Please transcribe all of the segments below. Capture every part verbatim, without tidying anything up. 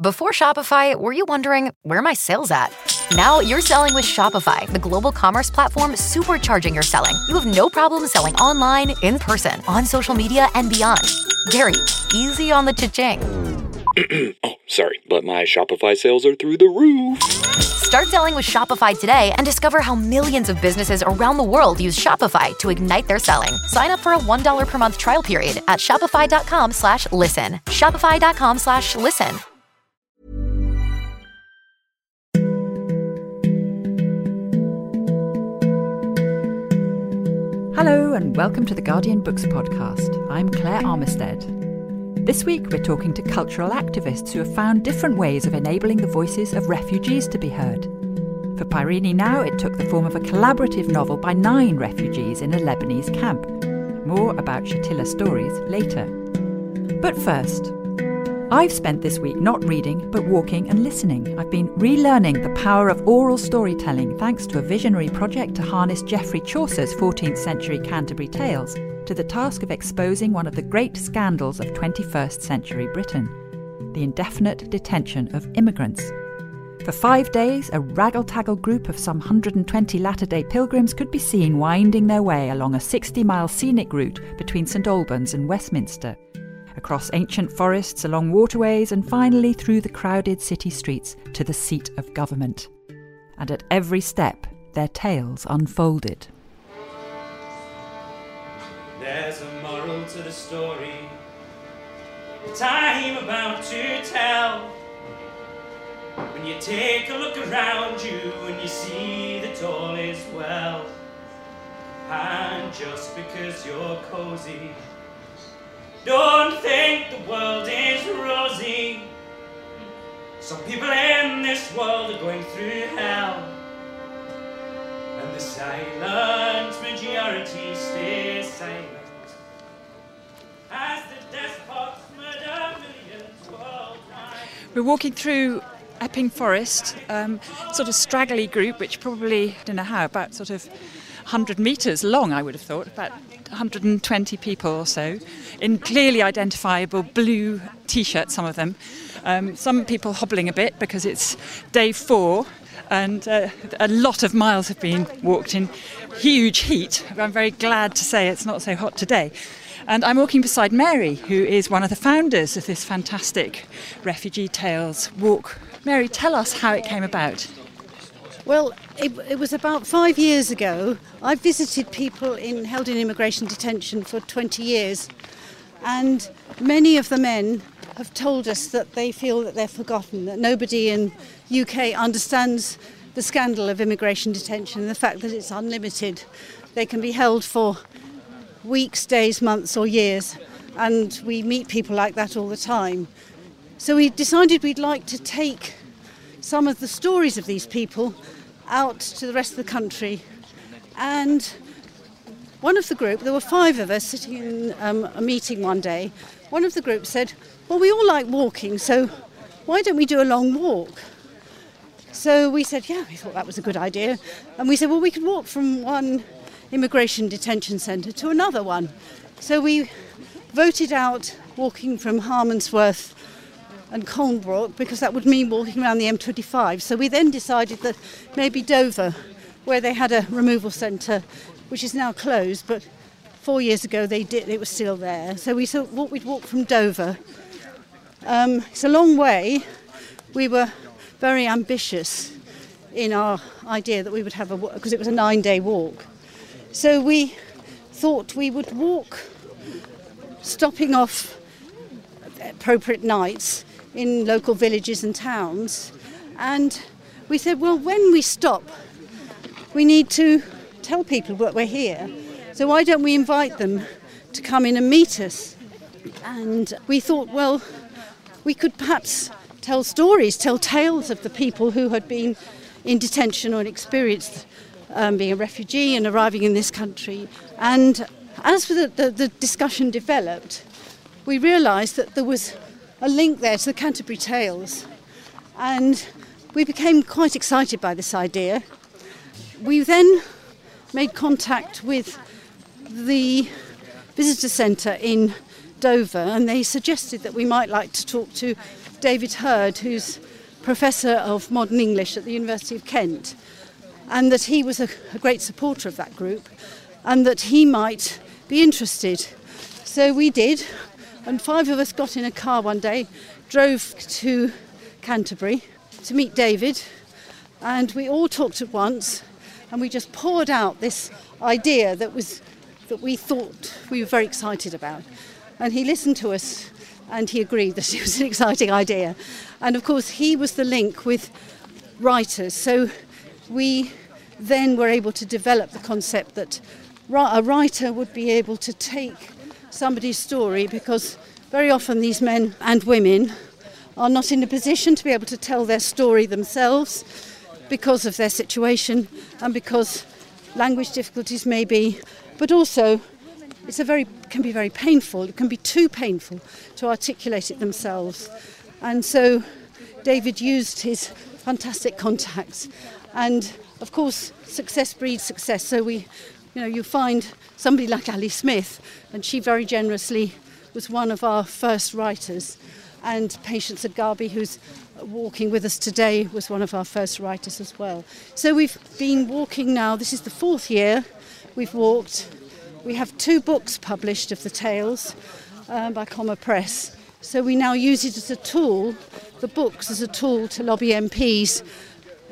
Before Shopify, were you wondering, where are my sales at? Now you're selling with Shopify, the global commerce platform supercharging your selling. You have no problem selling online, in person, on social media, and beyond. Gary, easy on the cha-ching. Oh, sorry, but my Shopify sales are through the roof. Start selling with Shopify today and discover how millions of businesses around the world use Shopify to ignite their selling. Sign up for a one dollar per month trial period at shopify.com slash listen. Shopify.com slash listen. Hello and welcome to the Guardian Books podcast. I'm Claire Armistead. This week we're talking to cultural activists who have found different ways of enabling the voices of refugees to be heard. For Peirene Now, it took the form of a collaborative novel by nine refugees in a Lebanese camp. More about Shatila stories later. But first, I've spent this week not reading but walking and listening. I've been relearning the power of oral storytelling thanks to a visionary project to harness Geoffrey Chaucer's fourteenth century Canterbury Tales to the task of exposing one of the great scandals of twenty-first century Britain, the indefinite detention of immigrants. For five days, a raggle-taggle group of some one hundred twenty Latter-day Pilgrims could be seen winding their way along a sixty mile scenic route between St Albans and Westminster, across ancient forests, along waterways, and finally through the crowded city streets to the seat of government. And at every step, their tales unfolded. There's a moral to the story that I'm about to tell. When you take a look around you and you see that all is well, and just because you're cozy, don't think the world is rosy. Some people in this world are going through hell, and the silent majority stays silent as the despots murder millions worldwide. We're walking through Epping Forest, um, sort of straggly group, which probably, I don't know how, about sort of one hundred metres long, I would have thought, about one hundred twenty people or so, in clearly identifiable blue T-shirts, some of them. Um, some people hobbling a bit because it's day four, and uh, a lot of miles have been walked in huge heat. I'm very glad to say it's not so hot today. And I'm walking beside Mary, who is one of the founders of this fantastic Refugee Tales walk. Mary, tell us how it came about. Well, it, it was about five years ago. I visited people in, held in immigration detention for twenty years, and many of the men have told us that they feel that they're forgotten, that nobody in U K understands the scandal of immigration detention and the fact that it's unlimited. They can be held for weeks, days, months or years, and we meet people like that all the time. So we decided we'd like to take some of the stories of these people out to the rest of the country. And one of the group, there were five of us sitting in um, a meeting one day, one of the group said, well, we all like walking, so why don't we do a long walk? So we said, yeah, we thought that was a good idea. And we said, well, we could walk from one immigration detention centre to another one. So we voted out walking from Harmondsworth and Colnbrook, because that would mean walking around the M twenty-five. So we then decided that maybe Dover, where they had a removal centre, which is now closed, but four years ago they did, it was still there. So we thought we'd walk from Dover. Um, it's a long way. We were very ambitious in our idea that we would have a walk, because it was a nine-day walk. So we thought we would walk, stopping off at appropriate nights, in local villages and towns, and we said, well, when we stop we need to tell people that we're here, so why don't we invite them to come in and meet us? And we thought, well, we could perhaps tell stories, tell tales of the people who had been in detention or experienced um, being a refugee and arriving in this country. And as the, the, the discussion developed, we realised that there was a link there to the Canterbury Tales. And we became quite excited by this idea. We then made contact with the visitor centre in Dover, and they suggested that we might like to talk to David Hurd, who's Professor of Modern English at the University of Kent, and that he was a, a great supporter of that group, and that he might be interested. So we did, and five of us got in a car one day, drove to Canterbury to meet David, and we all talked at once, and we just poured out this idea that was that we thought we were very excited about. And he listened to us, and he agreed that it was an exciting idea. And of course, he was the link with writers. So we then were able to develop the concept that a writer would be able to take somebody's story, because very often these men and women are not in a position to be able to tell their story themselves because of their situation and because language difficulties may be, but also it's a very can be very painful. It can be too painful to articulate it themselves. And so David used his fantastic contacts. And of course, success breeds success. So we, you know, you find somebody like Ali Smith, and she very generously was one of our first writers. And Patience Agbabi, who's walking with us today, was one of our first writers as well. So we've been walking now. This is the fourth year we've walked. We have two books published of the tales uh, by Comma Press. So we now use it as a tool, the books as a tool to lobby M Ps,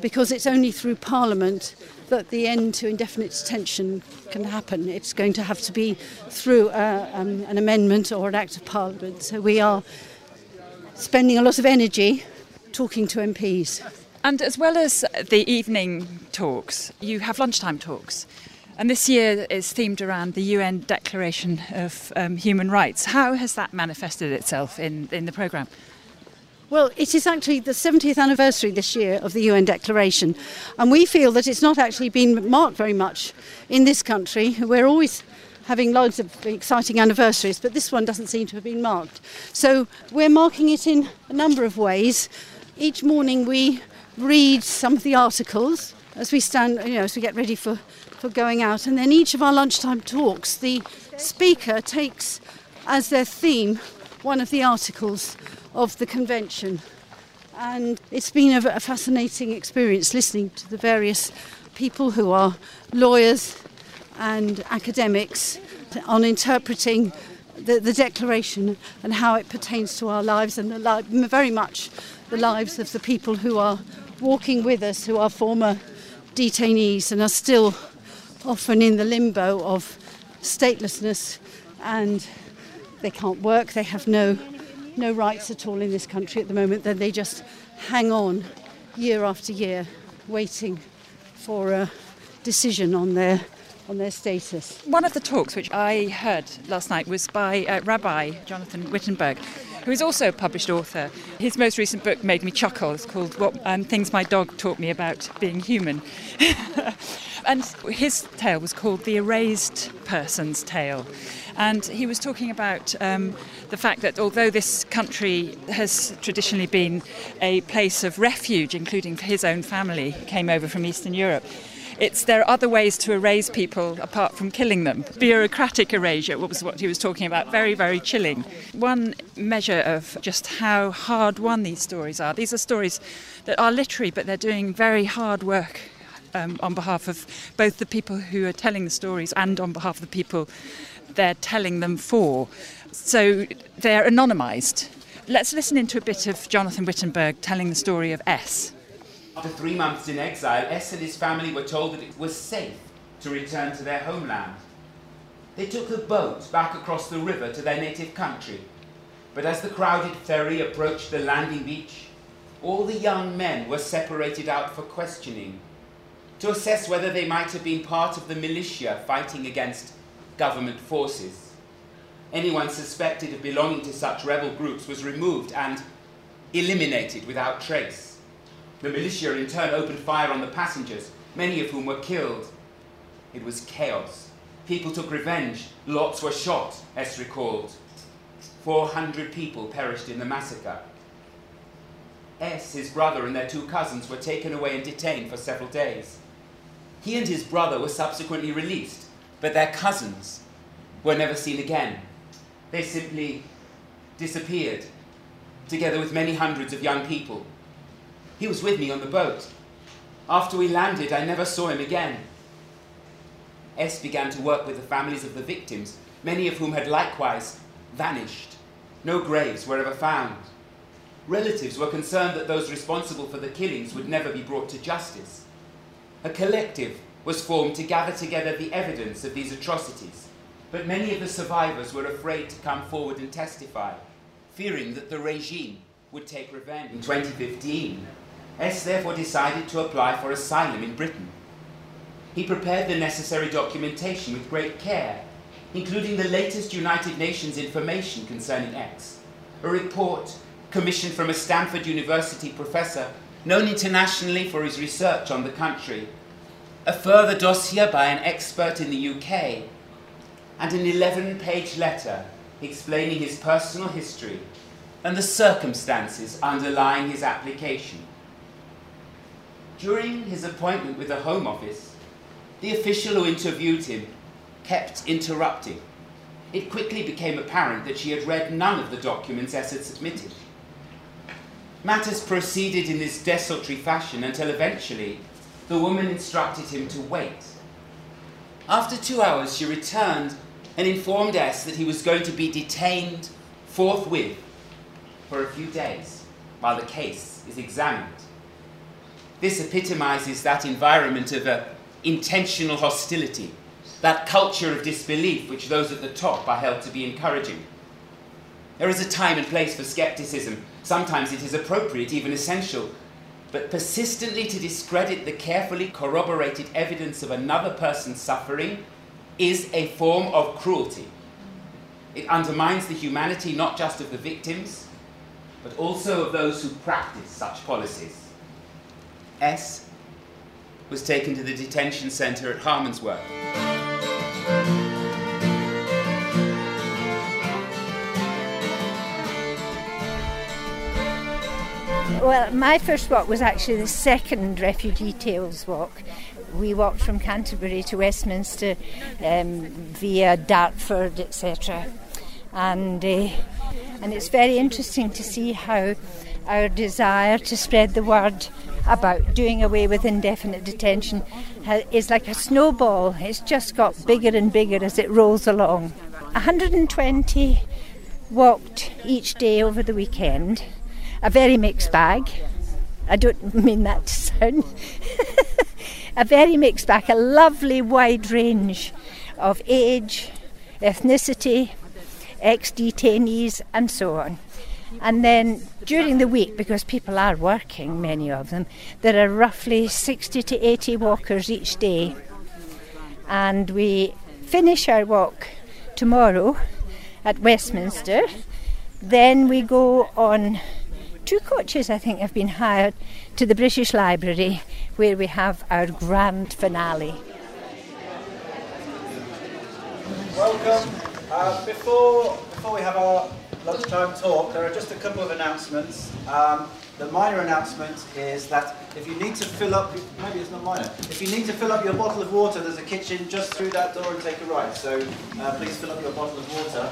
because it's only through Parliament that the end to indefinite detention can happen. It's going to have to be through uh, um, an amendment or an Act of Parliament. So we are spending a lot of energy talking to M Ps. And as well as the evening talks, you have lunchtime talks. And this year is themed around the U N Declaration of um, Human Rights. How has that manifested itself in, in the programme? Well, it is actually the seventieth anniversary this year of the U N Declaration. And we feel that it's not actually been marked very much in this country. We're always having loads of exciting anniversaries, but this one doesn't seem to have been marked. So we're marking it in a number of ways. Each morning we read some of the articles as we stand, you know, as we get ready for for going out, and then each of our lunchtime talks the speaker takes as their theme one of the articles of the convention. And it's been a fascinating experience listening to the various people who are lawyers and academics on interpreting the, the declaration and how it pertains to our lives, and the li- very much the lives of the people who are walking with us, who are former detainees and are still often in the limbo of statelessness, and they can't work, they have no no rights at all in this country at the moment. Then they just hang on year after year waiting for a decision on their on their status. One of the talks which I heard last night was by uh, Rabbi Jonathan Wittenberg, who is also a published author. His most recent book made me chuckle. It's called What um, Things My Dog Taught Me About Being Human. And his tale was called The Erased Person's Tale. And he was talking about um, the fact that although this country has traditionally been a place of refuge, including for his own family, who came over from Eastern Europe, It's, there are other ways to erase people apart from killing them. Bureaucratic erasure was what he was talking about, very, very chilling. One measure of just how hard won these stories are. These are stories that are literary, but they're doing very hard work um, on behalf of both the people who are telling the stories and on behalf of the people they're telling them for. So they're anonymised. Let's listen into a bit of Jonathan Wittenberg telling the story of S. After three months in exile, S and his family were told that it was safe to return to their homeland. They took a boat back across the river to their native country. But as the crowded ferry approached the landing beach, all the young men were separated out for questioning to assess whether they might have been part of the militia fighting against government forces. Anyone suspected of belonging to such rebel groups was removed and, eliminated without trace. The militia in turn opened fire on the passengers, many of whom were killed. It was chaos. People took revenge. Lots were shot, Hess recalled. four hundred people perished in the massacre. Hess, his brother, and their two cousins were taken away and detained for several days. He and his brother were subsequently released, but their cousins were never seen again. They simply disappeared, together with many hundreds of young people. He was with me on the boat. After we landed, I never saw him again. Hess began to work with the families of the victims, many of whom had likewise vanished. No graves were ever found. Relatives were concerned that those responsible for the killings would never be brought to justice. A collective was formed to gather together the evidence of these atrocities, but many of the survivors were afraid to come forward and testify, fearing that the regime would take revenge. In twenty fifteen, Hess therefore decided to apply for asylum in Britain. He prepared the necessary documentation with great care, including the latest United Nations information concerning Hess, a report commissioned from a Stanford University professor known internationally for his research on the country, a further dossier by an expert in the U K, and an eleven-page letter explaining his personal history and the circumstances underlying his application. During his appointment with the Home Office, the official who interviewed him kept interrupting. It quickly became apparent that she had read none of the documents Hess had submitted. Matters proceeded in this desultory fashion until eventually the woman instructed him to wait. After two hours, she returned and informed Hess that he was going to be detained forthwith for a few days while the case is examined. This epitomizes that environment of an intentional hostility, that culture of disbelief which those at the top are held to be encouraging. There is a time and place for skepticism. Sometimes it is appropriate, even essential. But persistently to discredit the carefully corroborated evidence of another person's suffering is a form of cruelty. It undermines the humanity not just of the victims, but also of those who practice such policies. Hess was taken to the detention centre at Harmondsworth. Well, my first walk was actually the second Refugee Tales walk. We walked from Canterbury to Westminster um, via Dartford, et cetera. And, uh, and it's very interesting to see how our desire to spread the word about doing away with indefinite detention is like a snowball. It's just got bigger and bigger as it rolls along. one hundred twenty walked each day over the weekend. A very mixed bag. I don't mean that to sound. A very mixed bag, a lovely wide range of age, ethnicity, ex-detainees and so on. And then during the week, because people are working, many of them, there are roughly sixty to eighty walkers each day. And we finish our walk tomorrow at Westminster. Then we go on... Two coaches, I think, have been hired to the British Library, where we have our grand finale. Welcome. Uh, before, before we have our lunchtime talk, there are just a couple of announcements. Um, the minor announcement is that if you need to fill up, maybe it's not minor, if you need to fill up your bottle of water, there's a kitchen just through that door and take a right. So uh, please fill up your bottle of water.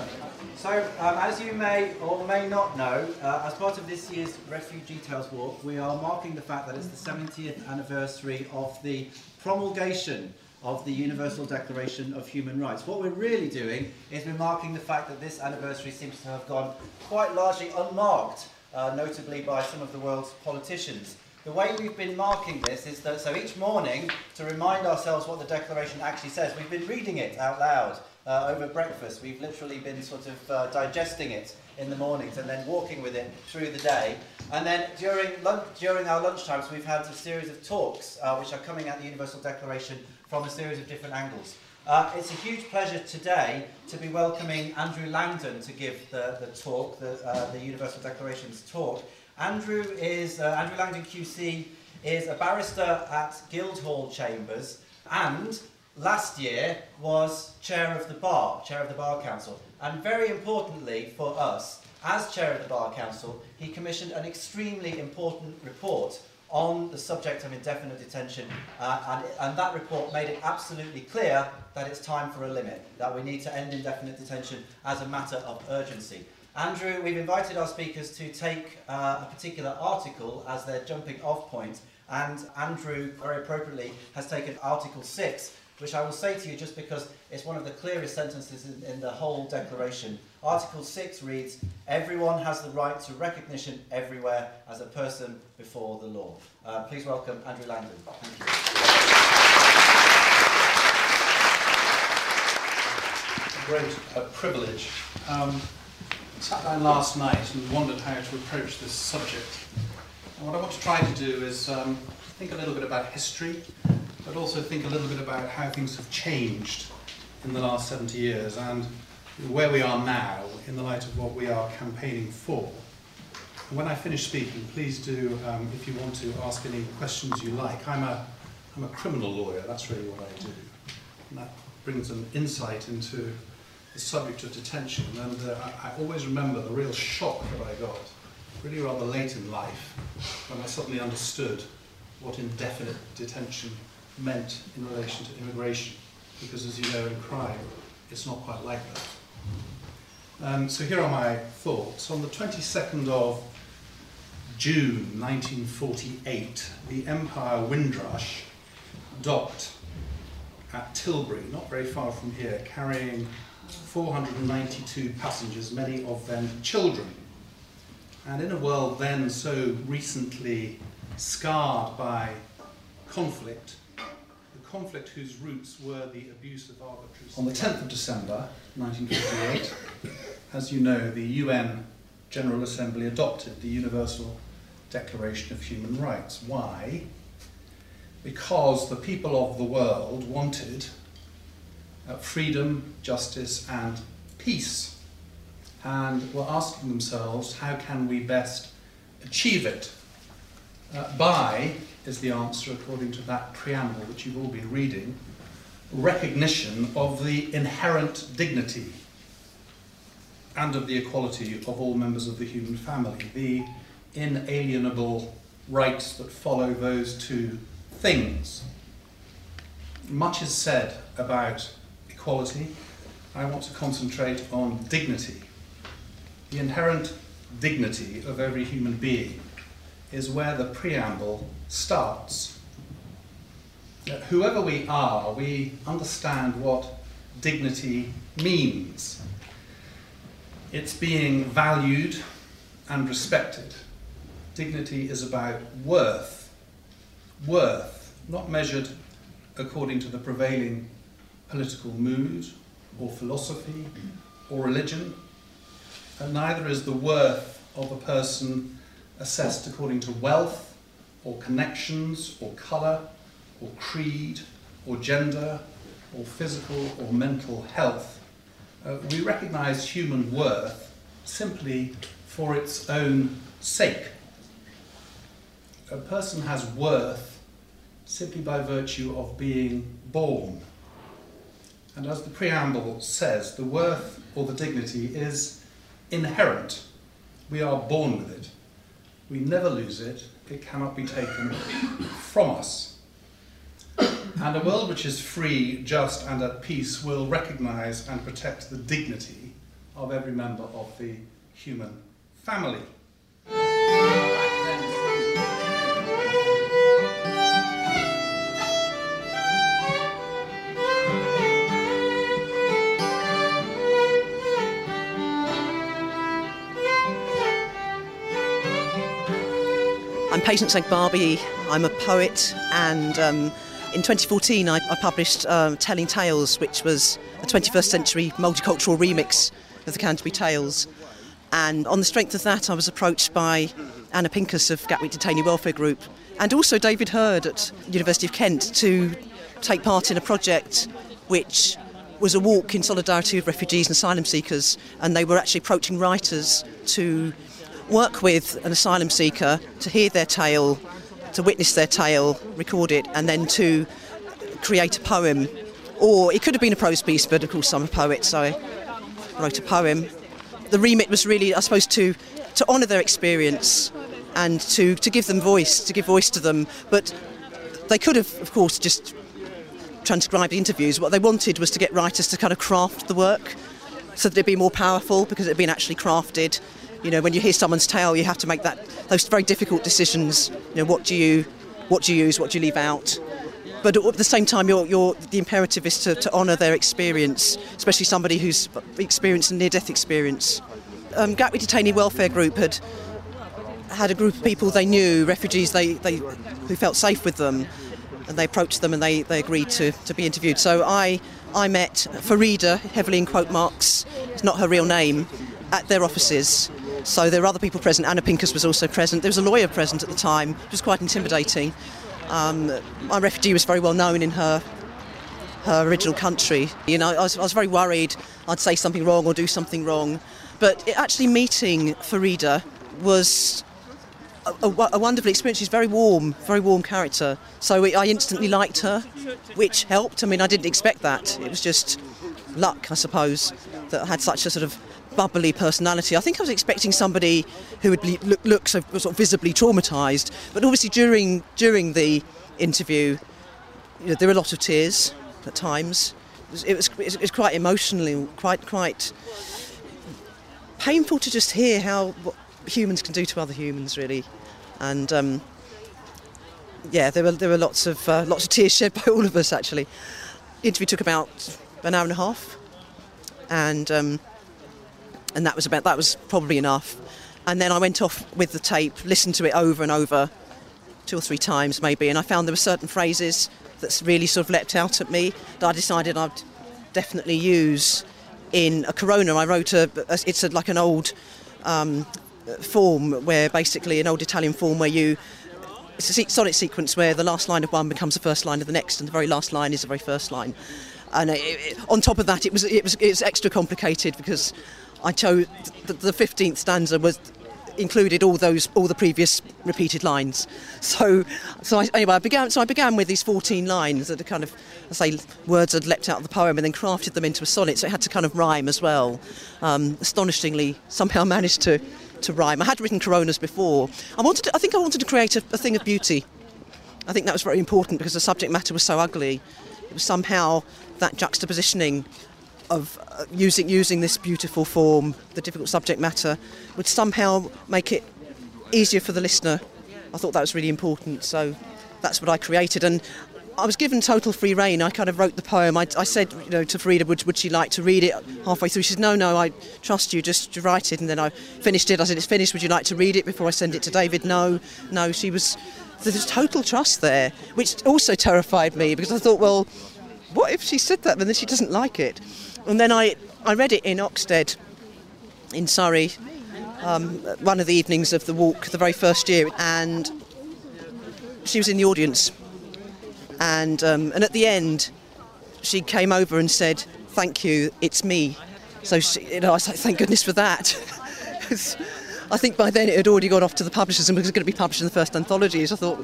So, um, as you may or may not know, uh, as part of this year's Refugee Tales Walk, we are marking the fact that it's the seventieth anniversary of the promulgation of the Universal Declaration of Human Rights. What we're really doing is we're marking the fact that this anniversary seems to have gone quite largely unmarked, uh, notably by some of the world's politicians. The way we've been marking this is that, so each morning, to remind ourselves what the Declaration actually says, we've been reading it out loud uh, over breakfast. We've literally been sort of uh, digesting it in the mornings and then walking with it through the day. And then during, lunch, during our lunchtimes, we've had a series of talks uh, which are coming at the Universal Declaration from a series of different angles. Uh, it's a huge pleasure today to be welcoming Andrew Langdon to give the, the talk, the, uh, the Universal Declaration's talk. Andrew is, uh, Andrew Langdon Q C is a barrister at Guildhall Chambers and last year was chair of the bar, chair of the Bar Council. And very importantly for us, as chair of the Bar Council, he commissioned an extremely important report on the subject of indefinite detention, uh, and, and that report made it absolutely clear that it's time for a limit, that we need to end indefinite detention as a matter of urgency. Andrew, we've invited our speakers to take uh, a particular article as their jumping off point, and Andrew, very appropriately, has taken Article six, which I will say to you just because it's one of the clearest sentences in, in the whole declaration. Article six reads, "Everyone has the right to recognition everywhere as a person before the law." Uh, please welcome Andrew Langdon. Thank you. Great uh, privilege. Um, sat down last night and wondered how to approach this subject. And what I want to try to do is um, think a little bit about history, but also think a little bit about how things have changed in the last seventy years and where we are now in the light of what we are campaigning for. And when I finish speaking, please do, um, if you want to, ask any questions you like. I'm a, I'm a criminal lawyer, that's really what I do. And that brings an insight into the subject of detention. And uh, I, I always remember the real shock that I got, really rather late in life, when I suddenly understood what indefinite detention meant in relation to immigration. Because, as you know, in crime, it's not quite like that. Um, so here are my thoughts. On the twenty-second of June nineteen forty-eight, the Empire Windrush docked at Tilbury, not very far from here, carrying four hundred ninety-two passengers, many of them children. And in a world then so recently scarred by conflict, the conflict whose roots were the abuse of arbitrary... On the tenth of December nineteen fifty-eight, as you know, the U N General Assembly adopted the Universal Declaration of Human Rights. Why? Because the people of the world wanted uh, freedom, justice and peace, and were asking themselves, how can we best achieve it? Uh, by, is the answer according to that preamble which you've all been reading, recognition of the inherent dignity and of the equality of all members of the human family, the inalienable rights that follow those two things. Much is said about equality. I want to concentrate on dignity. The inherent dignity of every human being is where the preamble starts. Whoever we are, we understand what dignity means. It's being valued and respected. Dignity is about worth. Worth, not measured according to the prevailing political mood or philosophy or religion, and neither is the worth of a person assessed according to wealth or connections or colour or creed or gender or physical or mental health. Uh, we recognise human worth simply for its own sake. A person has worth simply by virtue of being born. And as the preamble says, the worth or the dignity is inherent. We are born with it. We never lose it. It cannot be taken from us. And a world which is free, just, and at peace will recognise and protect the dignity of every member of the human family. I'm Patience Agbabi. I'm a poet, and um, in twenty fourteen I, I published um, Telling Tales, which was a twenty-first century multicultural remix of the Canterbury Tales. And on the strength of that I was approached by Anna Pincus of Gatwick Detainee Welfare Group and also David Hurd at University of Kent to take part in a project which was a walk in solidarity with refugees and asylum seekers, and they were actually approaching writers to work with an asylum seeker to hear their tale, to witness their tale, record it, and then to create a poem. Or it could have been a prose piece, but of course I'm a poet, so I wrote a poem. The remit was really, I suppose, to, to honour their experience and to, to give them voice, to give voice to them. But they could have, of course, just transcribed interviews. What they wanted was to get writers to kind of craft the work so that it'd be more powerful because it'd been actually crafted. You know, when you hear someone's tale, you have to make that those very difficult decisions. You know, what do you, what do you use, what do you leave out? But at the same time, you're, you're, the imperative is to, to honour their experience, especially somebody who's experienced a near-death experience. Um, Gatwick Detainee Welfare Group had had a group of people they knew, refugees they, they who felt safe with them, and they approached them and they, they agreed to, to be interviewed. So I, I met Farida, heavily in quote marks, it's not her real name, at their offices. So there were other people present. Anna Pincus was also present. There was a lawyer present at the time. It was quite intimidating. Um, my refugee was very well known in her her original country. You know, I was, I was very worried I'd say something wrong or do something wrong. But it, actually meeting Farida was a, a, a wonderful experience. She's very warm, very warm character. So it, I instantly liked her, which helped. I mean, I didn't expect that. It was just luck, I suppose, that I had such a sort of bubbly personality. I think I was expecting somebody who would look, look so sort of visibly traumatised, but obviously during during the interview, you know, there were a lot of tears at times. It was, it was it was quite emotionally, quite quite painful to just hear how what humans can do to other humans, really. And um, yeah, there were there were lots of uh, lots of tears shed by all of us. Actually, the interview took about an hour and a half, and. Um, And that was about that was probably enough. And then I went off with the tape, listened to it over and over, two or three times maybe. And I found there were certain phrases that really sort of leapt out at me that I decided I'd definitely use in a corona. I wrote a, a it's a, like an old um, form where basically an old Italian form where you it's a sonnet sequence where the last line of one becomes the first line of the next, and the very last line is the very first line. And it, it, on top of that, it was it was it's extra complicated because. I chose the fifteenth stanza was included all those all the previous repeated lines. So, so I, anyway, I began. So I began with these fourteen lines that are kind of, I say, words that leapt out of the poem, and then crafted them into a sonnet. So it had to kind of rhyme as well. Um, astonishingly, somehow managed to, to rhyme. I had written coronas before. I wanted. To, I think I wanted to create a, a thing of beauty. I think that was very important because the subject matter was so ugly. It was somehow that juxtapositioning. Of using using this beautiful form, the difficult subject matter, would somehow make it easier for the listener. I thought that was really important, so that's what I created. And I was given total free rein. I kind of wrote the poem. I, I said, you know, to Farida, would, would she like to read it halfway through? She said, no, no, I trust you, just write it. And then I finished it. I said, it's finished, would you like to read it before I send it to David? No, no, she was... There's total trust there, which also terrified me, because I thought, well, what if she said that and then she doesn't like it? And then I, I read it in Oxted, in Surrey, um, one of the evenings of the walk, the very first year, and she was in the audience. And um, and at the end, she came over and said, "Thank you, it's me." So she, you know, I was like, "Thank goodness for that." I think by then it had already gone off to the publishers and was going to be published in the first anthologies. I thought,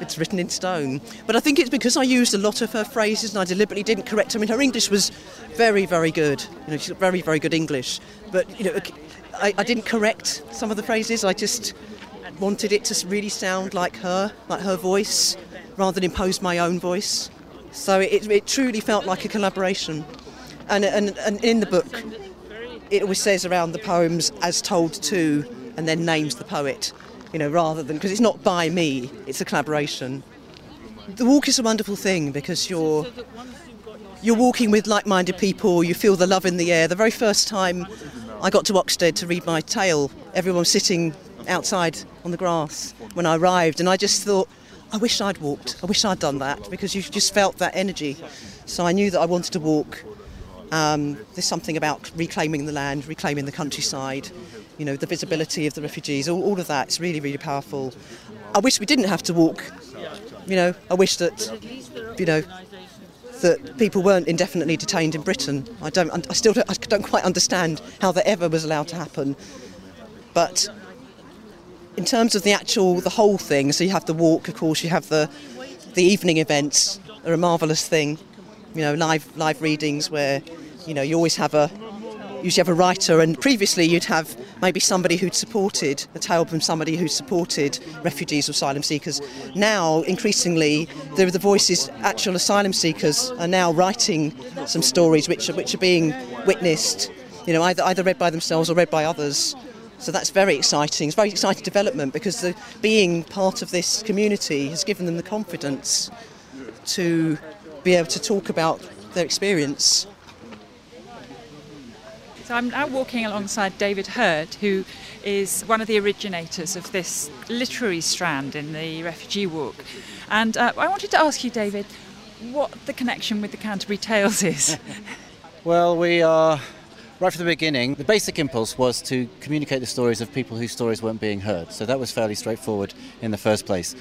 it's written in stone. But I think it's because I used a lot of her phrases and I deliberately didn't correct them. I mean, her English was very, very good. You know, she's got very, very good English. But, you know, I, I didn't correct some of the phrases. I just wanted it to really sound like her, like her voice, rather than impose my own voice. So it, it truly felt like a collaboration. And, and, and in the book, it always says around the poems, as told to... and then names the poet, you know, rather than... Because it's not by me, it's a collaboration. The walk is a wonderful thing because you're you're walking with like-minded people, you feel the love in the air. The very first time I got to Oxted to read my tale, everyone was sitting outside on the grass when I arrived, and I just thought, I wish I'd walked, I wish I'd done that, because you just felt that energy. So I knew that I wanted to walk. Um, there's something about reclaiming the land, reclaiming the countryside, you know, the visibility of the refugees, all, all of that. It's really, really powerful. I wish we didn't have to walk, you know. I wish that, you know, that people weren't indefinitely detained in Britain. I don't, I still don't, I don't quite understand how that ever was allowed to happen. But In terms of the actual, the whole thing, so you have the walk, of course, you have the the evening events, they're a marvellous thing, you know, live live readings where, you know, you always have a, usually have a writer, and previously you'd have maybe somebody who'd supported, a tale from somebody who'd supported refugees or asylum seekers. Now, increasingly, there are the voices, actual asylum seekers are now writing some stories which are, which are being witnessed, you know, either either read by themselves or read by others. So that's very exciting. It's a very exciting development because the, being part of this community has given them the confidence to be able to talk about their experience. So I'm now walking alongside David Hurd, who is one of the originators of this literary strand in the refugee walk. And uh, I wanted to ask you, David, what the connection with the Canterbury Tales is. Well, we are... Right from the beginning, the basic impulse was to communicate the stories of people whose stories weren't being heard. So that was fairly straightforward in the first place.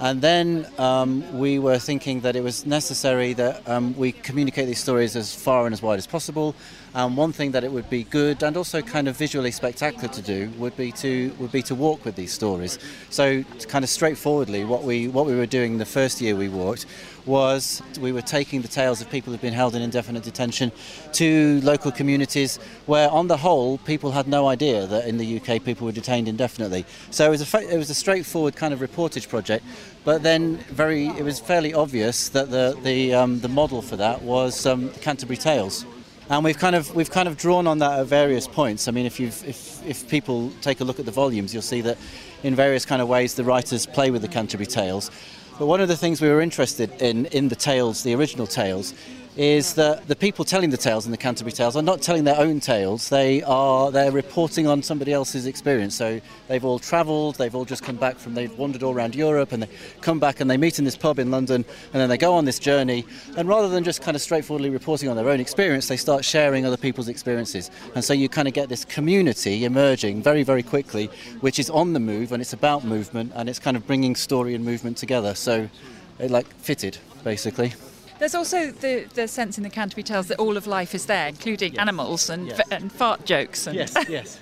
And then um, we were thinking that it was necessary that um, we communicate these stories as far and as wide as possible. And one thing that it would be good and also kind of visually spectacular to do would be to would be to walk with these stories. So kind of straightforwardly, what we what we were doing the first year we walked was we were taking the tales of people who've been held in indefinite detention to local communities where, on the whole, people had no idea that in the U K people were detained indefinitely. So it was a it was a straightforward kind of reportage project. But then, very it was fairly obvious that the the um, the model for that was um, the Canterbury Tales. And we've kind of we've kind of drawn on that at various points. I mean, if you've if if people take a look at the volumes, you'll see that in various kind of ways the writers play with the Canterbury Tales. But one of the things we were interested in in the tales, the original tales, is that the people telling the tales in the Canterbury Tales are not telling their own tales. They are they're reporting on somebody else's experience. So they've all travelled. They've all just come back from they've wandered all around Europe, and they come back and they meet in this pub in London, and then they go on this journey. And rather than just kind of straightforwardly reporting on their own experience, they start sharing other people's experiences. And so you kind of get this community emerging very very quickly, which is on the move, and it's about movement, and it's kind of bringing story and movement together. So it like fitted basically. There's also the, the sense in the Canterbury Tales that all of life is there, including yes. animals and, yes. and fart jokes. And yes, yes.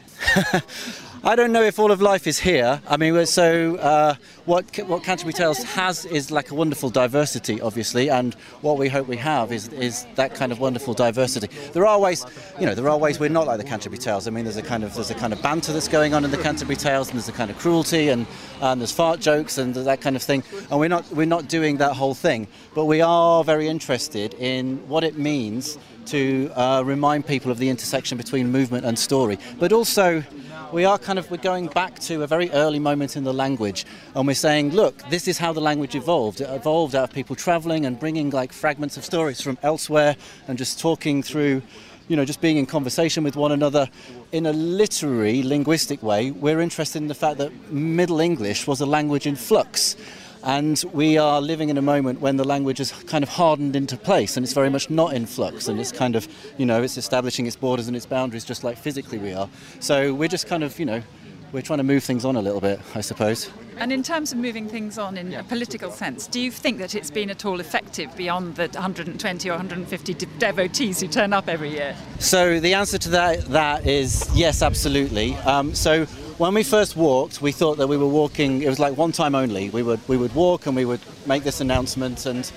I don't know if all of life is here. I mean, we're so uh, what what Canterbury Tales has is like a wonderful diversity, obviously, and what we hope we have is is that kind of wonderful diversity. There are ways, you know, there are ways we're not like the Canterbury Tales. I mean, there's a kind of there's a kind of banter that's going on in the Canterbury Tales, and there's a kind of cruelty, and and there's fart jokes and that kind of thing. And we're not we're not doing that whole thing, but we are very interested in what it means to uh, remind people of the intersection between movement and story. But also, we are kind of we're going back to a very early moment in the language, and we're saying, look, this is how the language evolved. It evolved out of people travelling and bringing like fragments of stories from elsewhere and just talking through, you know, just being in conversation with one another. In a literary, linguistic way, we're interested in the fact that Middle English was a language in flux. And we are living in a moment when the language is kind of hardened into place, and it's very much not in flux, and it's kind of, you know, it's establishing its borders and its boundaries just like physically we are. So we're just kind of, you know, we're trying to move things on a little bit, I suppose. And in terms of moving things on in yeah. a political sense, do you think that it's been at all effective beyond the one hundred twenty or one hundred fifty de- devotees who turn up every year? So the answer to that that is yes, absolutely. Um, so. When we first walked, we thought that we were walking, it was like one time only. We would we would walk and we would make this announcement and,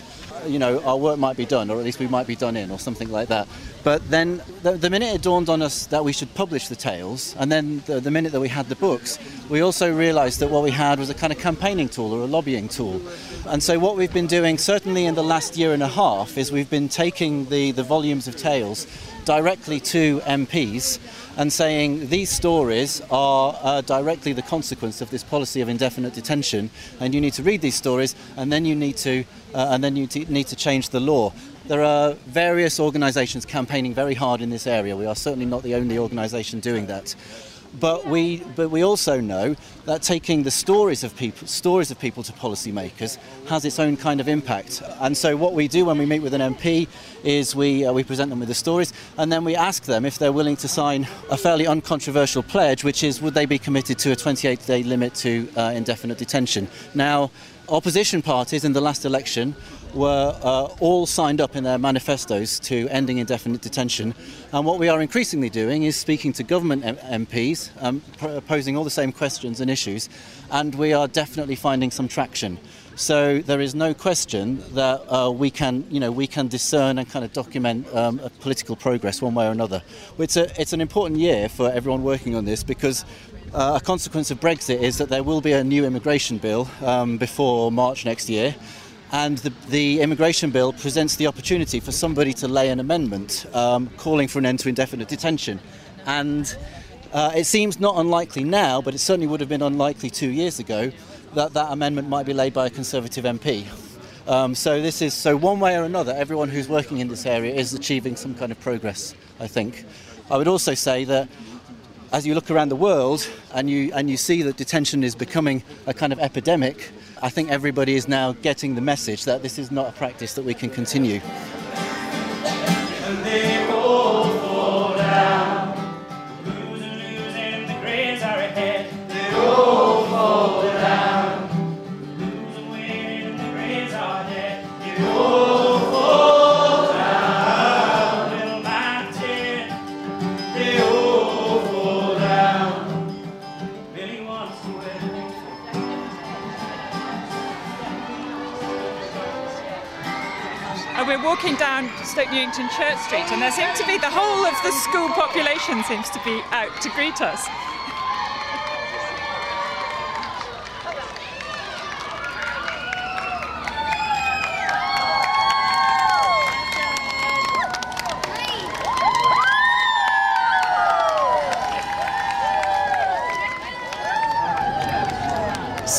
you know, our work might be done, or at least we might be done in, or something like that. But then the, the minute it dawned on us that we should publish the tales, and then the, the minute that we had the books, we also realised that what we had was a kind of campaigning tool or a lobbying tool. And so what we've been doing, certainly in the last year and a half, is we've been taking the, the volumes of tales directly to M Ps and saying these stories are uh, directly the consequence of this policy of indefinite detention, and you need to read these stories, and then you need to uh, and then you t- need to change the law. There are various organisations campaigning very hard in this area. We are certainly not the only organisation doing that. But we, but we also know that taking the stories of people, stories of people to policymakers has its own kind of impact. And so what we do when we meet with an M P is we uh, we present them with the stories, and then we ask them if they're willing to sign a fairly uncontroversial pledge, which is would they be committed to a twenty-eight day limit to uh, indefinite detention. Now, opposition parties in the last election were uh, all signed up in their manifestos to ending indefinite detention. And what we are increasingly doing is speaking to government M Ps, um, posing all the same questions and issues, and we are definitely finding some traction. So there is no question that uh, we can, you know, we can discern and kind of document um, a political progress one way or another. It's a, it's an important year for everyone working on this, because uh, a consequence of Brexit is that there will be a new immigration bill um, before March next year, and the, the immigration bill presents the opportunity for somebody to lay an amendment um, calling for an end to indefinite detention. And uh, it seems not unlikely now, but it certainly would have been unlikely two years ago, that that amendment might be laid by a Conservative M P. Um, so this is, so one way or another, everyone who's working in this area is achieving some kind of progress, I think. I would also say that as you look around the world and you, and you see that detention is becoming a kind of epidemic, I think everybody is now getting the message that this is not a practice that we can continue. We're walking down Stoke Newington Church Street, and there seems to be the whole of the school population seems to be out to greet us.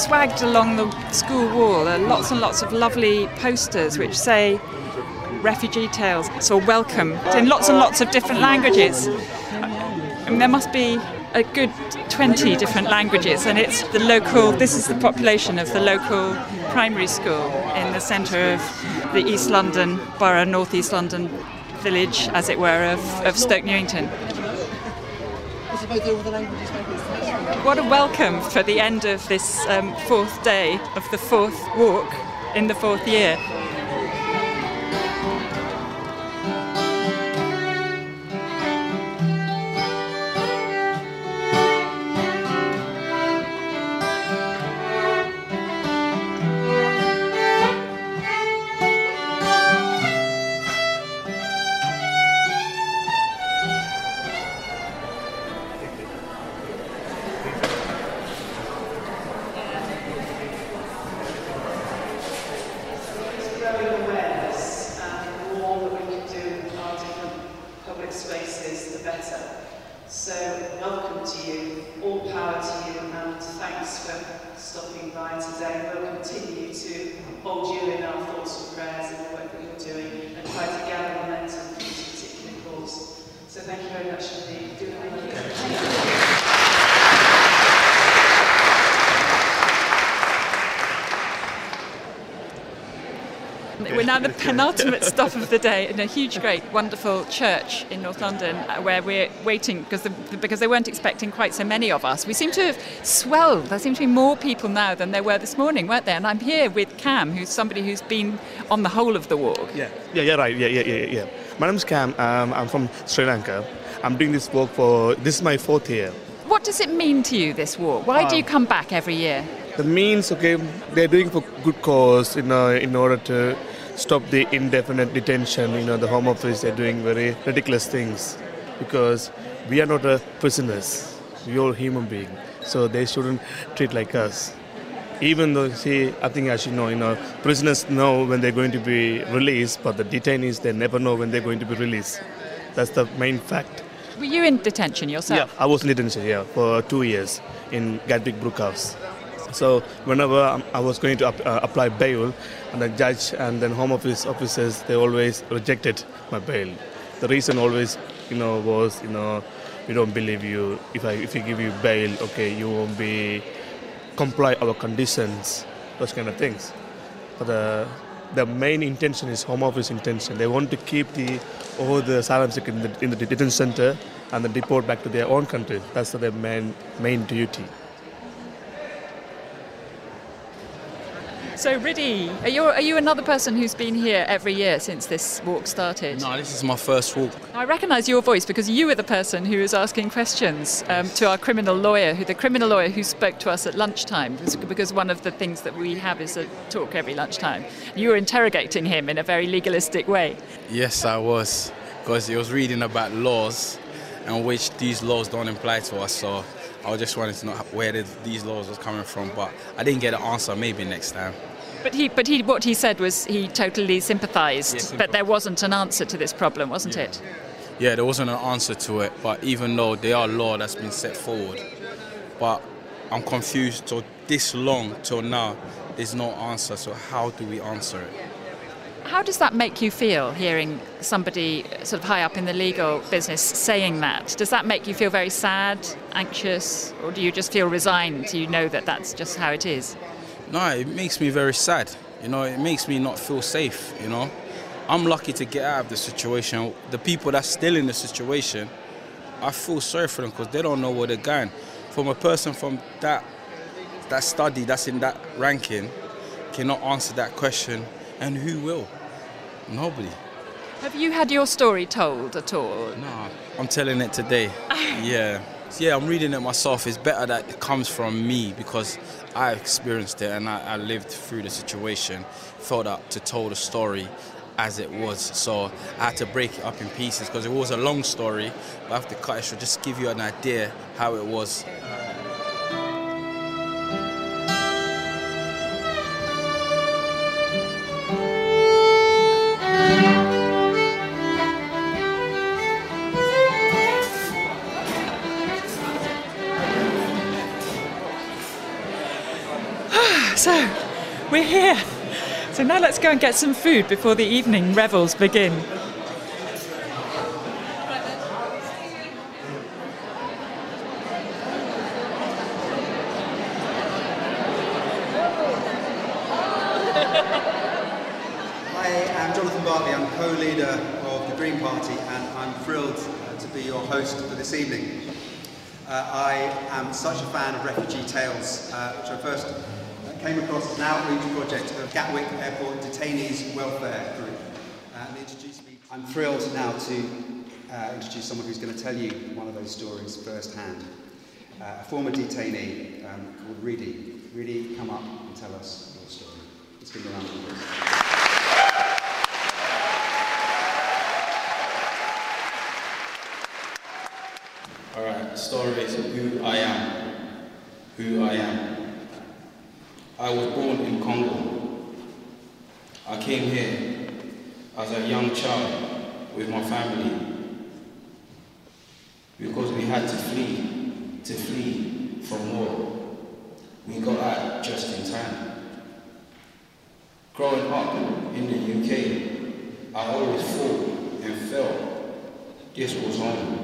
Swagged along the school wall are lots and lots of lovely posters which say Refugee Tales, so welcome, in lots and lots of different languages. I mean, there must be a good twenty different languages, and it's the local, this is the population of the local primary school in the centre of the East London borough, North East London village, as it were, of, of Stoke Newington. What a welcome for the end of this um, fourth day of the fourth walk in the fourth year. The penultimate stop of the day in a huge, great, wonderful church in North London, where we're waiting because the, because they weren't expecting quite so many of us. We seem to have swelled. There seem to be more people now than there were this morning, weren't there? And I'm here with Cam, who's somebody who's been on the whole of the walk. Yeah, yeah, yeah, right. Yeah, yeah, yeah, yeah. My name's Cam. Um, I'm from Sri Lanka. I'm doing this walk for this is my fourth year. What does it mean to you, this walk? Why um, do you come back every year? The means, okay, they're doing it for good cause, you know, in order to stop the indefinite detention. You know, the Home Office, they're doing very ridiculous things, because we are not a prisoners. We're all human beings, so they shouldn't treat like us. Even though, see, I think I should know, you know, prisoners know when they're going to be released, but the detainees, they never know when they're going to be released. That's the main fact. Were you in detention yourself? Yeah, I was in detention, yeah, for two years in Gatwick Brookhouse. So whenever I was going to up, uh, apply bail, and the judge and then Home Office officers, they always rejected my bail. The reason always, you know, was, you know, we don't believe you. If I if we give you bail, okay, you won't be comply our conditions, those kind of things. But the the main intention is Home Office intention. They want to keep the all the asylum seekers in the, in the detention centre and then deport back to their own country. That's their main main duty. So, Riddy, are you, are you another person who's been here every year since this walk started? No, this is my first walk. I recognise your voice because you were the person who was asking questions um, to our criminal lawyer, who the criminal lawyer who spoke to us at lunchtime, because one of the things that we have is a talk every lunchtime. You were interrogating him in a very legalistic way. Yes, I was, because he was reading about laws and which these laws don't apply to us, so I just wanted to know where these laws was coming from, but I didn't get an answer. Maybe next time. But he, but he, what he said was he totally sympathised, yes, but there wasn't an answer to this problem, wasn't yeah. it? Yeah, there wasn't an answer to it. But even though there are law that's been set forward, but I'm confused. So this long till now, there's no answer. So how do we answer it? How does that make you feel, hearing somebody sort of high up in the legal business saying that? Does that make you feel very sad, anxious, or do you just feel resigned? You know that that's just how it is? No, it makes me very sad. You know, it makes me not feel safe, you know. I'm lucky to get out of the situation. The people that's still in the situation, I feel sorry for them because they don't know where they're going. From a person from that, that study that's in that ranking cannot answer that question, and who will? Nobody. Have you had your story told at all? No, I'm telling it today. yeah. Yeah, I'm reading it myself. It's better that it comes from me because I experienced it and I, I lived through the situation, felt up to tell the story as it was. So I had to break it up in pieces because it was a long story, but I have to cut it short, just give you an idea how it was. So, we're here. So now let's go and get some food before the evening revels begin. Hi, I'm Jonathan Bartley. I'm co-leader of the Dream Party and I'm thrilled to be your host for this evening. Uh, I am such a fan of Refugee Tales, uh, which I first came across an outreach project of Gatwick Airport Detainees Welfare Group. Uh, and introduced me. I'm thrilled now to uh, introduce someone who's going to tell you one of those stories firsthand. Uh, a former detainee um, called Riddy. Riddy, come up and tell us your story. Let's give him a round of applause. All right, the story is who I am. Who I am. I was born in Congo. I came here as a young child with my family because we had to flee, to flee from war. We got out just in time. Growing up in the U K, I always thought and felt this was home.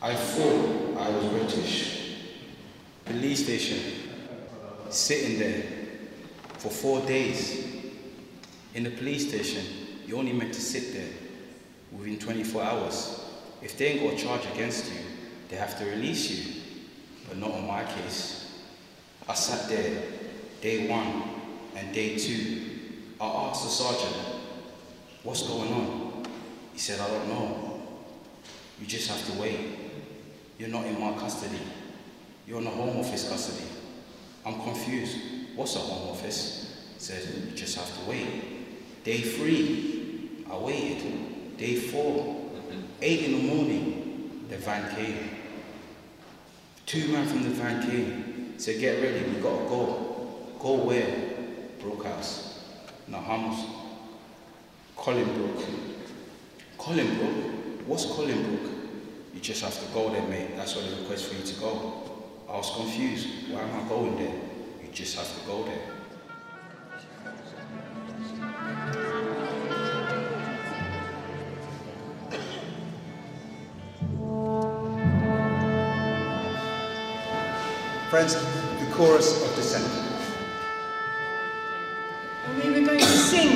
I thought I was British. Police station. Sitting there for four days in the police station, you're only meant to sit there within twenty-four hours. If they ain't got a charge against you, they have to release you, but not on my case. I sat there day one and day two. I asked the sergeant, what's going on? He said, I don't know. You just have to wait. You're not in my custody. You're in the Home Office custody. I'm confused. What's a Home Office? Says, you just have to wait. Day three, I waited. Day four, eight in the morning, the van came. Two men from the van came. Said, get ready, we gotta go. Go where? Brook House. No, Hams. Colnbrook. Colnbrook? What's Colnbrook? You just have to go there, mate. That's what they request for you to go. I was confused. Why am I going there? You just have to go there. Friends, the Chorus of Dissent. We were going to sing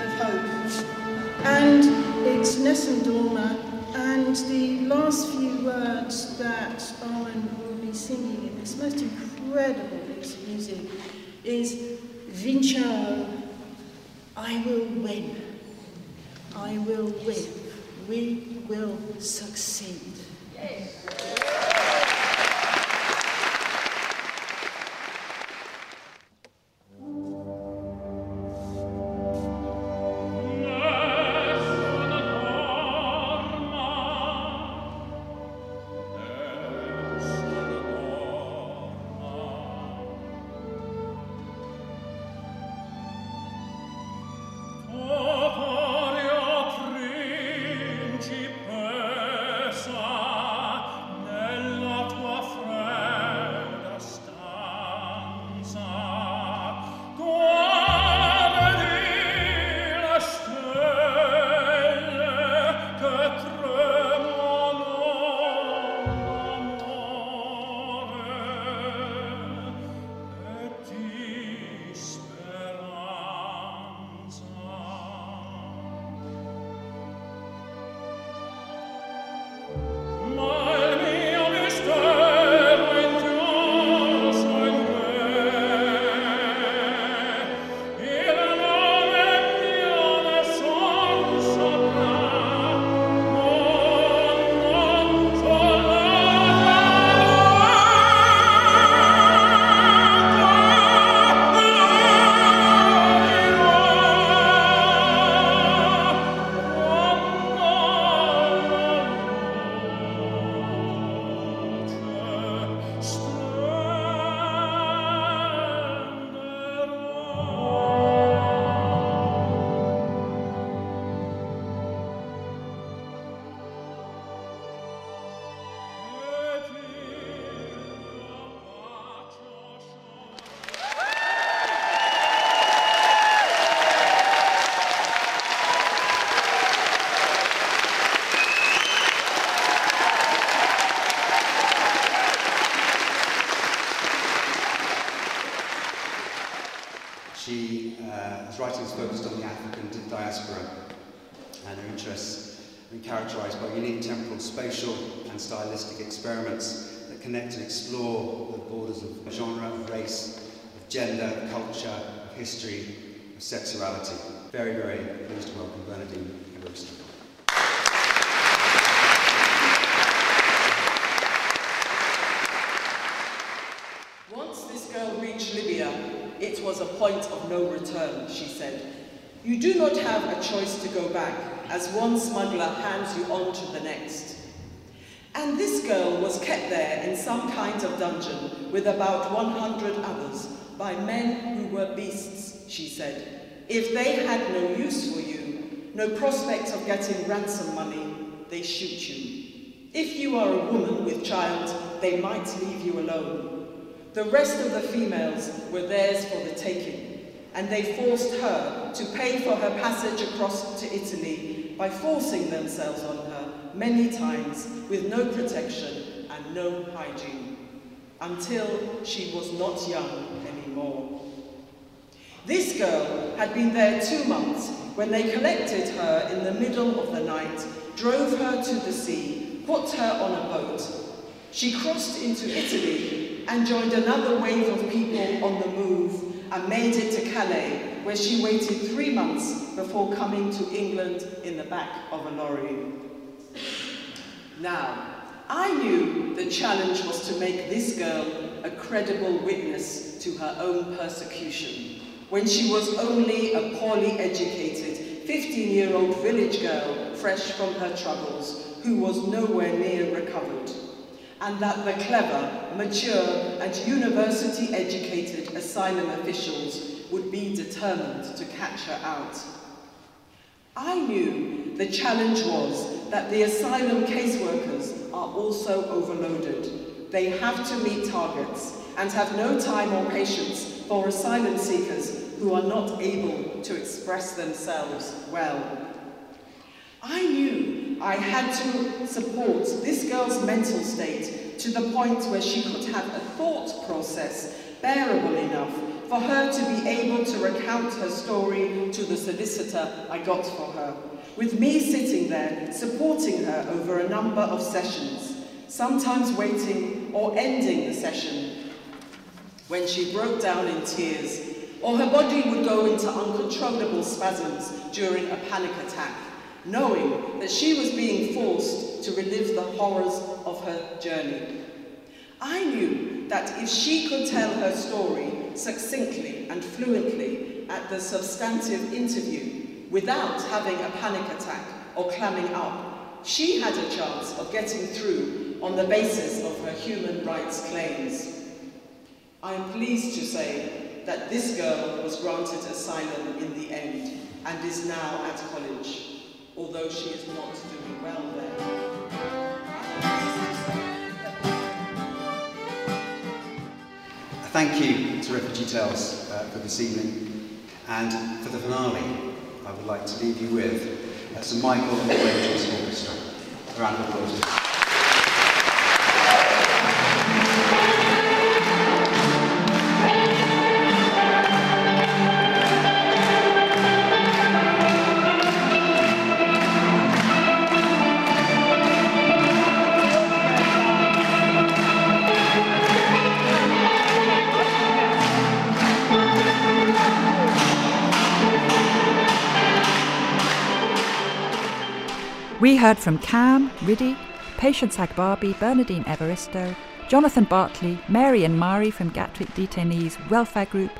of hope, and it's Nessun Dorma, and the last few words that Arwen singing in this most incredible piece of music is Vincio, I will win. I will win. We will succeed. Yes. Spatial and stylistic experiments that connect and explore the borders of genre, of race, of gender, of culture, of history, of sexuality. Very, very pleased to welcome Bernadine Evaristo. Once this girl reached Libya, it was a point of no return, she said. You do not have a choice to go back, as one smuggler hands you on to the next. And this girl was kept there in some kind of dungeon with about one hundred others by men who were beasts, she said. If they had no use for you, no prospect of getting ransom money, they shoot you. If you are a woman with child, they might leave you alone. The rest of the females were theirs for the taking, and they forced her to pay for her passage across to Italy by forcing themselves on her many times with no protection and no hygiene, until she was not young anymore. This girl had been there two months when they collected her in the middle of the night, drove her to the sea, put her on a boat. She crossed into Italy and joined another wave of people on the move and made it to Calais, where she waited three months before coming to England in the back of a lorry. Now, I knew the challenge was to make this girl a credible witness to her own persecution, when she was only a poorly educated fifteen-year-old village girl fresh from her troubles, who was nowhere near recovered, and that the clever, mature, and university-educated asylum officials would be determined to catch her out. I knew the challenge was that the asylum caseworkers are also overloaded. They have to meet targets and have no time or patience for asylum seekers who are not able to express themselves well. I knew I had to support this girl's mental state to the point where she could have a thought process bearable enough for her to be able to recount her story to the solicitor I got for her, with me sitting there supporting her over a number of sessions, sometimes waiting or ending the session when she broke down in tears or her body would go into uncontrollable spasms during a panic attack, knowing that she was being forced to relive the horrors of her journey. I knew that if she could tell her story succinctly and fluently at the substantive interview, without having a panic attack or clamming up, she had a chance of getting through on the basis of her human rights claims. I am pleased to say that this girl was granted asylum in the end and is now at college, although she is not doing well there. Thank you to Refugee Tales uh, for this evening, and for the finale, I would like to leave you with uh, Sir Michael and the Rangers Orchestra. A round of applause. We heard from Cam, Riddy, Patience Agbabi, Bernadine Evaristo, Jonathan Bartley, Mary and Mari from Gatwick Detainees Welfare Group,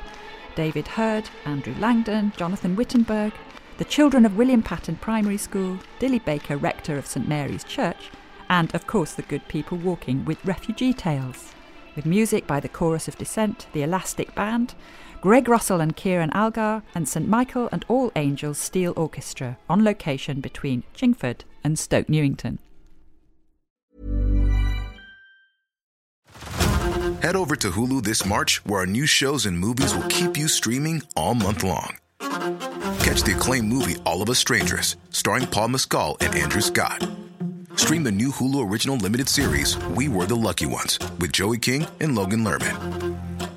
David Hurd, Andrew Langdon, Jonathan Wittenberg, the children of William Patton Primary School, Dilly Baker, rector of St Mary's Church, and of course the good people walking with Refugee Tales, with music by the Chorus of Dissent, the Elastic Band, Greg Russell and Kieran Algar, and St Michael and All Angels Steel Orchestra, on location between Chingford and Stoke Newington. Head over to Hulu this March, where our new shows and movies will keep you streaming all month long. Catch the acclaimed movie All of Us Strangers, starring Paul Mescal and Andrew Scott. Stream the new Hulu original limited series We Were the Lucky Ones, with Joey King and Logan Lerman.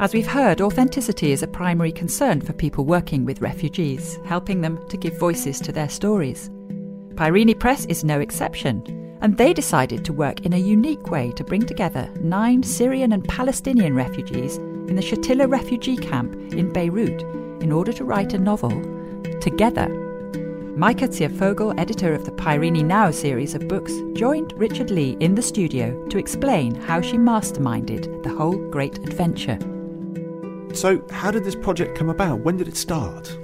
As we've heard, authenticity is a primary concern for people working with refugees, helping them to give voices to their stories. Pyrene Press is no exception, and they decided to work in a unique way to bring together nine Syrian and Palestinian refugees in the Shatila refugee camp in Beirut in order to write a novel together. Micah Tsiofogel, editor of the Peirene Now series of books, joined Richard Lee in the studio to explain how she masterminded the whole great adventure. So how did this project come about? When did it start?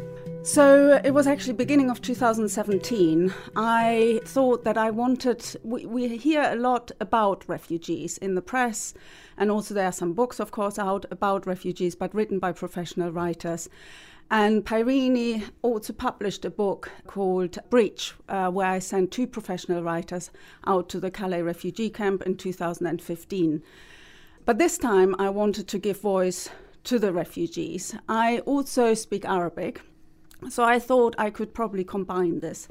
So it was actually beginning of two thousand seventeen. I thought that I wanted, we, we hear a lot about refugees in the press, and also there are some books, of course, out about refugees, but written by professional writers. And Pyrene also published a book called Breach, uh, where I sent two professional writers out to the Calais refugee camp in two thousand fifteen. But this time I wanted to give voice to the refugees. I also speak Arabic, so I thought I could probably combine this.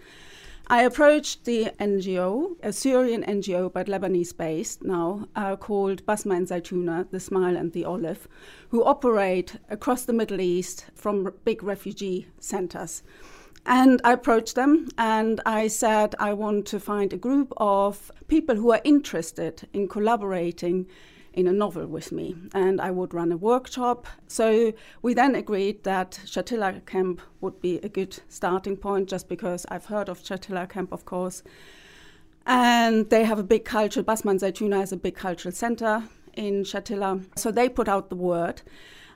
I approached the N G O, a Syrian N G O, but Lebanese-based now, uh, called Basmeh and Zeitooneh, the Smile and the Olive, who operate across the Middle East from big refugee centers. And I approached them and I said, I want to find a group of people who are interested in collaborating in a novel with me, and I would run a workshop. So we then agreed that Shatila camp would be a good starting point, just because I've heard of Shatila camp, of course. And they have a big cultural, Basmeh and Zeitooneh is a big cultural center in Shatila. So they put out the word.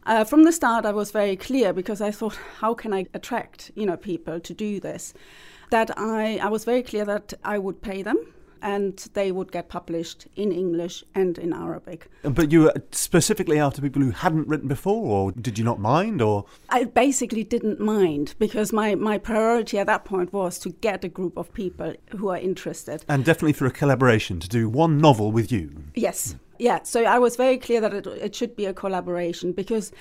Uh, from the start, I was very clear, because I thought, how can I attract, you know, people to do this? That I, I was very clear that I would pay them and they would get published in English and in Arabic. But you were specifically after people who hadn't written before, or did you not mind? Or I basically didn't mind, because my, my priority at that point was to get a group of people who are interested. And definitely for a collaboration, to do one novel with you. Yes, yeah. So I was very clear that it, it should be a collaboration, because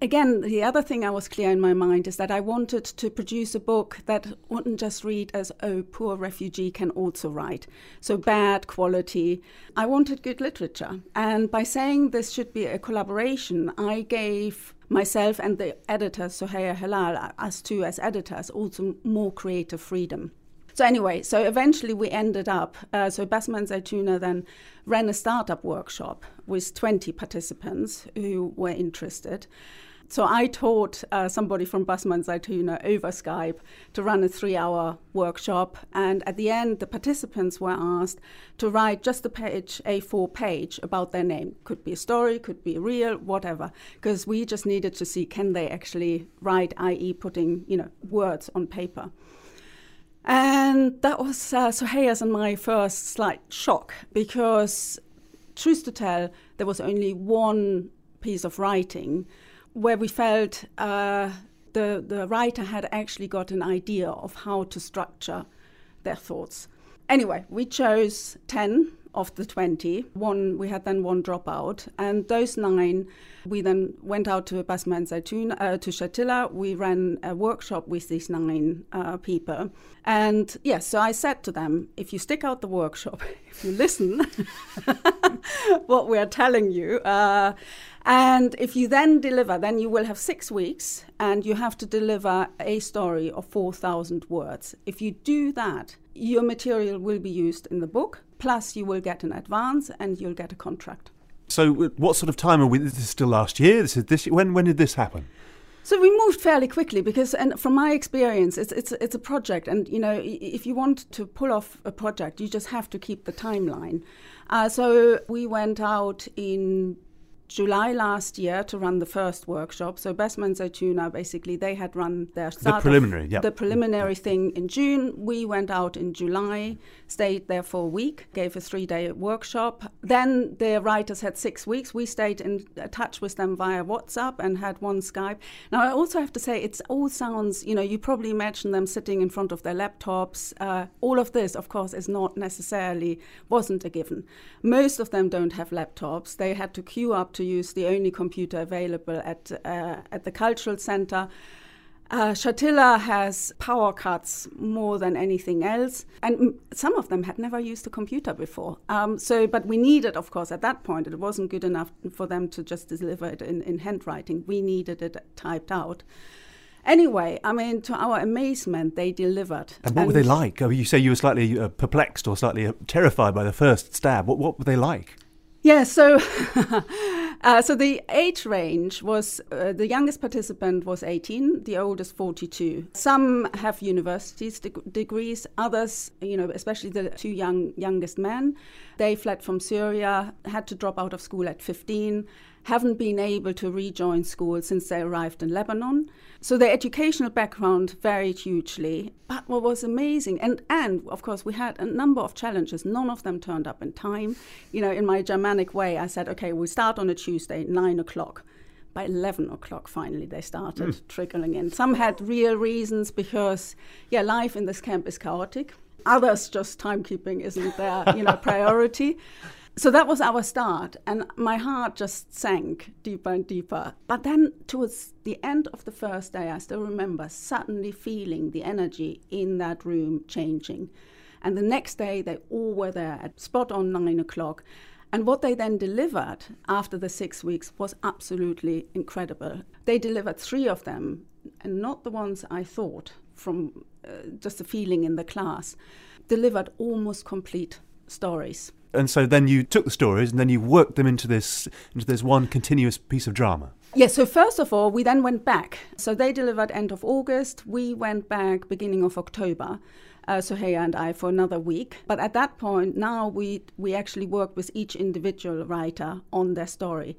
again, the other thing I was clear in my mind is that I wanted to produce a book that wouldn't just read as, oh, poor refugee can also write. So bad quality. I wanted good literature. And by saying this should be a collaboration, I gave myself and the editor, Soheya Halal, us two as editors, also more creative freedom. So anyway, so eventually we ended up, uh, so Basmeh and Zeitooneh then ran a startup workshop with twenty participants who were interested. So I taught uh, somebody from Basmeh and Zeitooneh over Skype to run a three-hour workshop. And at the end, the participants were asked to write just a page, A four page, about their name. Could be a story, could be real, whatever. Because we just needed to see, can they actually write, that is putting, you know, words on paper. And that was uh, Soheya's and my first slight shock, because truth to tell, there was only one piece of writing where we felt uh, the, the writer had actually got an idea of how to structure their thoughts. Anyway, we chose ten of the twenty. One, we had then one dropout. And those nine, we then went out to Basmeh and Zeitooneh, uh, to Shatila. We ran a workshop with these nine uh, people. And yes, yeah, so I said to them, if you stick out the workshop, if you listen what we are telling you, uh, and if you then deliver, then you will have six weeks and you have to deliver a story of four thousand words. If you do that, your material will be used in the book. Plus, you will get an advance and you'll get a contract. So what sort of time are we? This is still last year? This is this year? When, when did this happen? So we moved fairly quickly because, and from my experience, it's it's it's a project. And, you know, if you want to pull off a project, you just have to keep the timeline. Uh, so we went out in July last year to run the first workshop. So Basmeh and Zeitooneh, basically, they had run their startup, the preliminary, yeah. the preliminary thing in June. We went out in July, stayed there for a week, gave a three-day workshop. Then the writers had six weeks. We stayed in touch with them via WhatsApp and had one Skype. Now, I also have to say, it all sounds, you know, you probably imagine them sitting in front of their laptops. Uh, all of this, of course, is not necessarily, wasn't a given. Most of them don't have laptops. They had to queue up to to use the only computer available at uh, at the cultural center. Uh, Shatila has power cuts more than anything else, and m- some of them had never used a computer before. Um, so, but we needed, of course, at that point, it wasn't good enough for them to just deliver it in, in handwriting. We needed it typed out. Anyway, I mean, to our amazement, they delivered. And what and were they like? Oh, you say you were slightly uh, perplexed or slightly uh, terrified by the first stab. What, what were they like? Yeah, so uh, so the age range was, uh, the youngest participant was eighteen, the oldest forty-two. Some have university deg- degrees, others, you know, especially the two young youngest men, they fled from Syria, had to drop out of school at fifteen, haven't been able to rejoin school since they arrived in Lebanon. So their educational background varied hugely. But what was amazing, and, and of course, we had a number of challenges. None of them turned up in time. You know, in my Germanic way, I said, OK, we'll start on a Tuesday, nine o'clock. By eleven o'clock, finally, they started mm. trickling in. Some had real reasons because, yeah, life in this camp is chaotic. Others, just timekeeping isn't their, you know, priority. So that was our start, and my heart just sank deeper and deeper. But then towards the end of the first day, I still remember suddenly feeling the energy in that room changing. And the next day, they all were there at spot on nine o'clock. And what they then delivered after the six weeks was absolutely incredible. They delivered three of them, and not the ones I thought from uh, just the feeling in the class, delivered almost complete stories. And so then you took the stories and then you worked them into this into this one continuous piece of drama. Yes, yeah, so first of all, we then went back. So they delivered end of August. We went back beginning of October, uh, Soheya and I, for another week. But at that point, now we we actually worked with each individual writer on their story.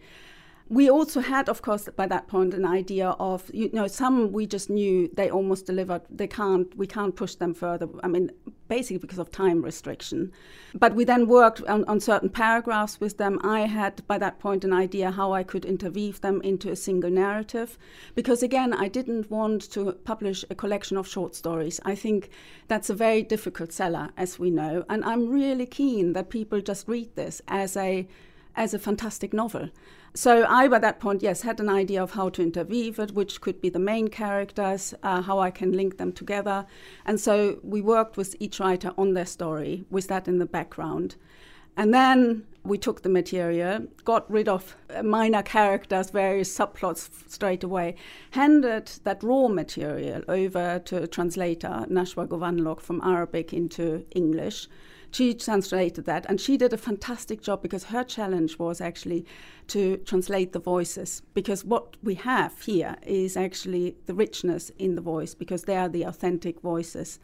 we also had, of course, by that point, an idea of, you know, some we just knew they almost delivered. They can't, we can't push them further. I mean, basically because of time restriction. But we then worked on, on certain paragraphs with them. I had, by that point, an idea how I could interweave them into a single narrative. Because again, I didn't want to publish a collection of short stories. I think that's a very difficult seller, as we know. And I'm really keen that people just read this as a as a fantastic novel. So I, by that point, yes, had an idea of how to interweave it, which could be the main characters, uh, how I can link them together. And so we worked with each writer on their story, with that in the background. And then we took the material, got rid of minor characters, various subplots straight away, handed that raw material over to a translator, Nashwa Govanlok, from Arabic into English. She translated that, and she did a fantastic job, because her challenge was actually to translate the voices, because what we have here is actually the richness in the voice, because they are the authentic voices.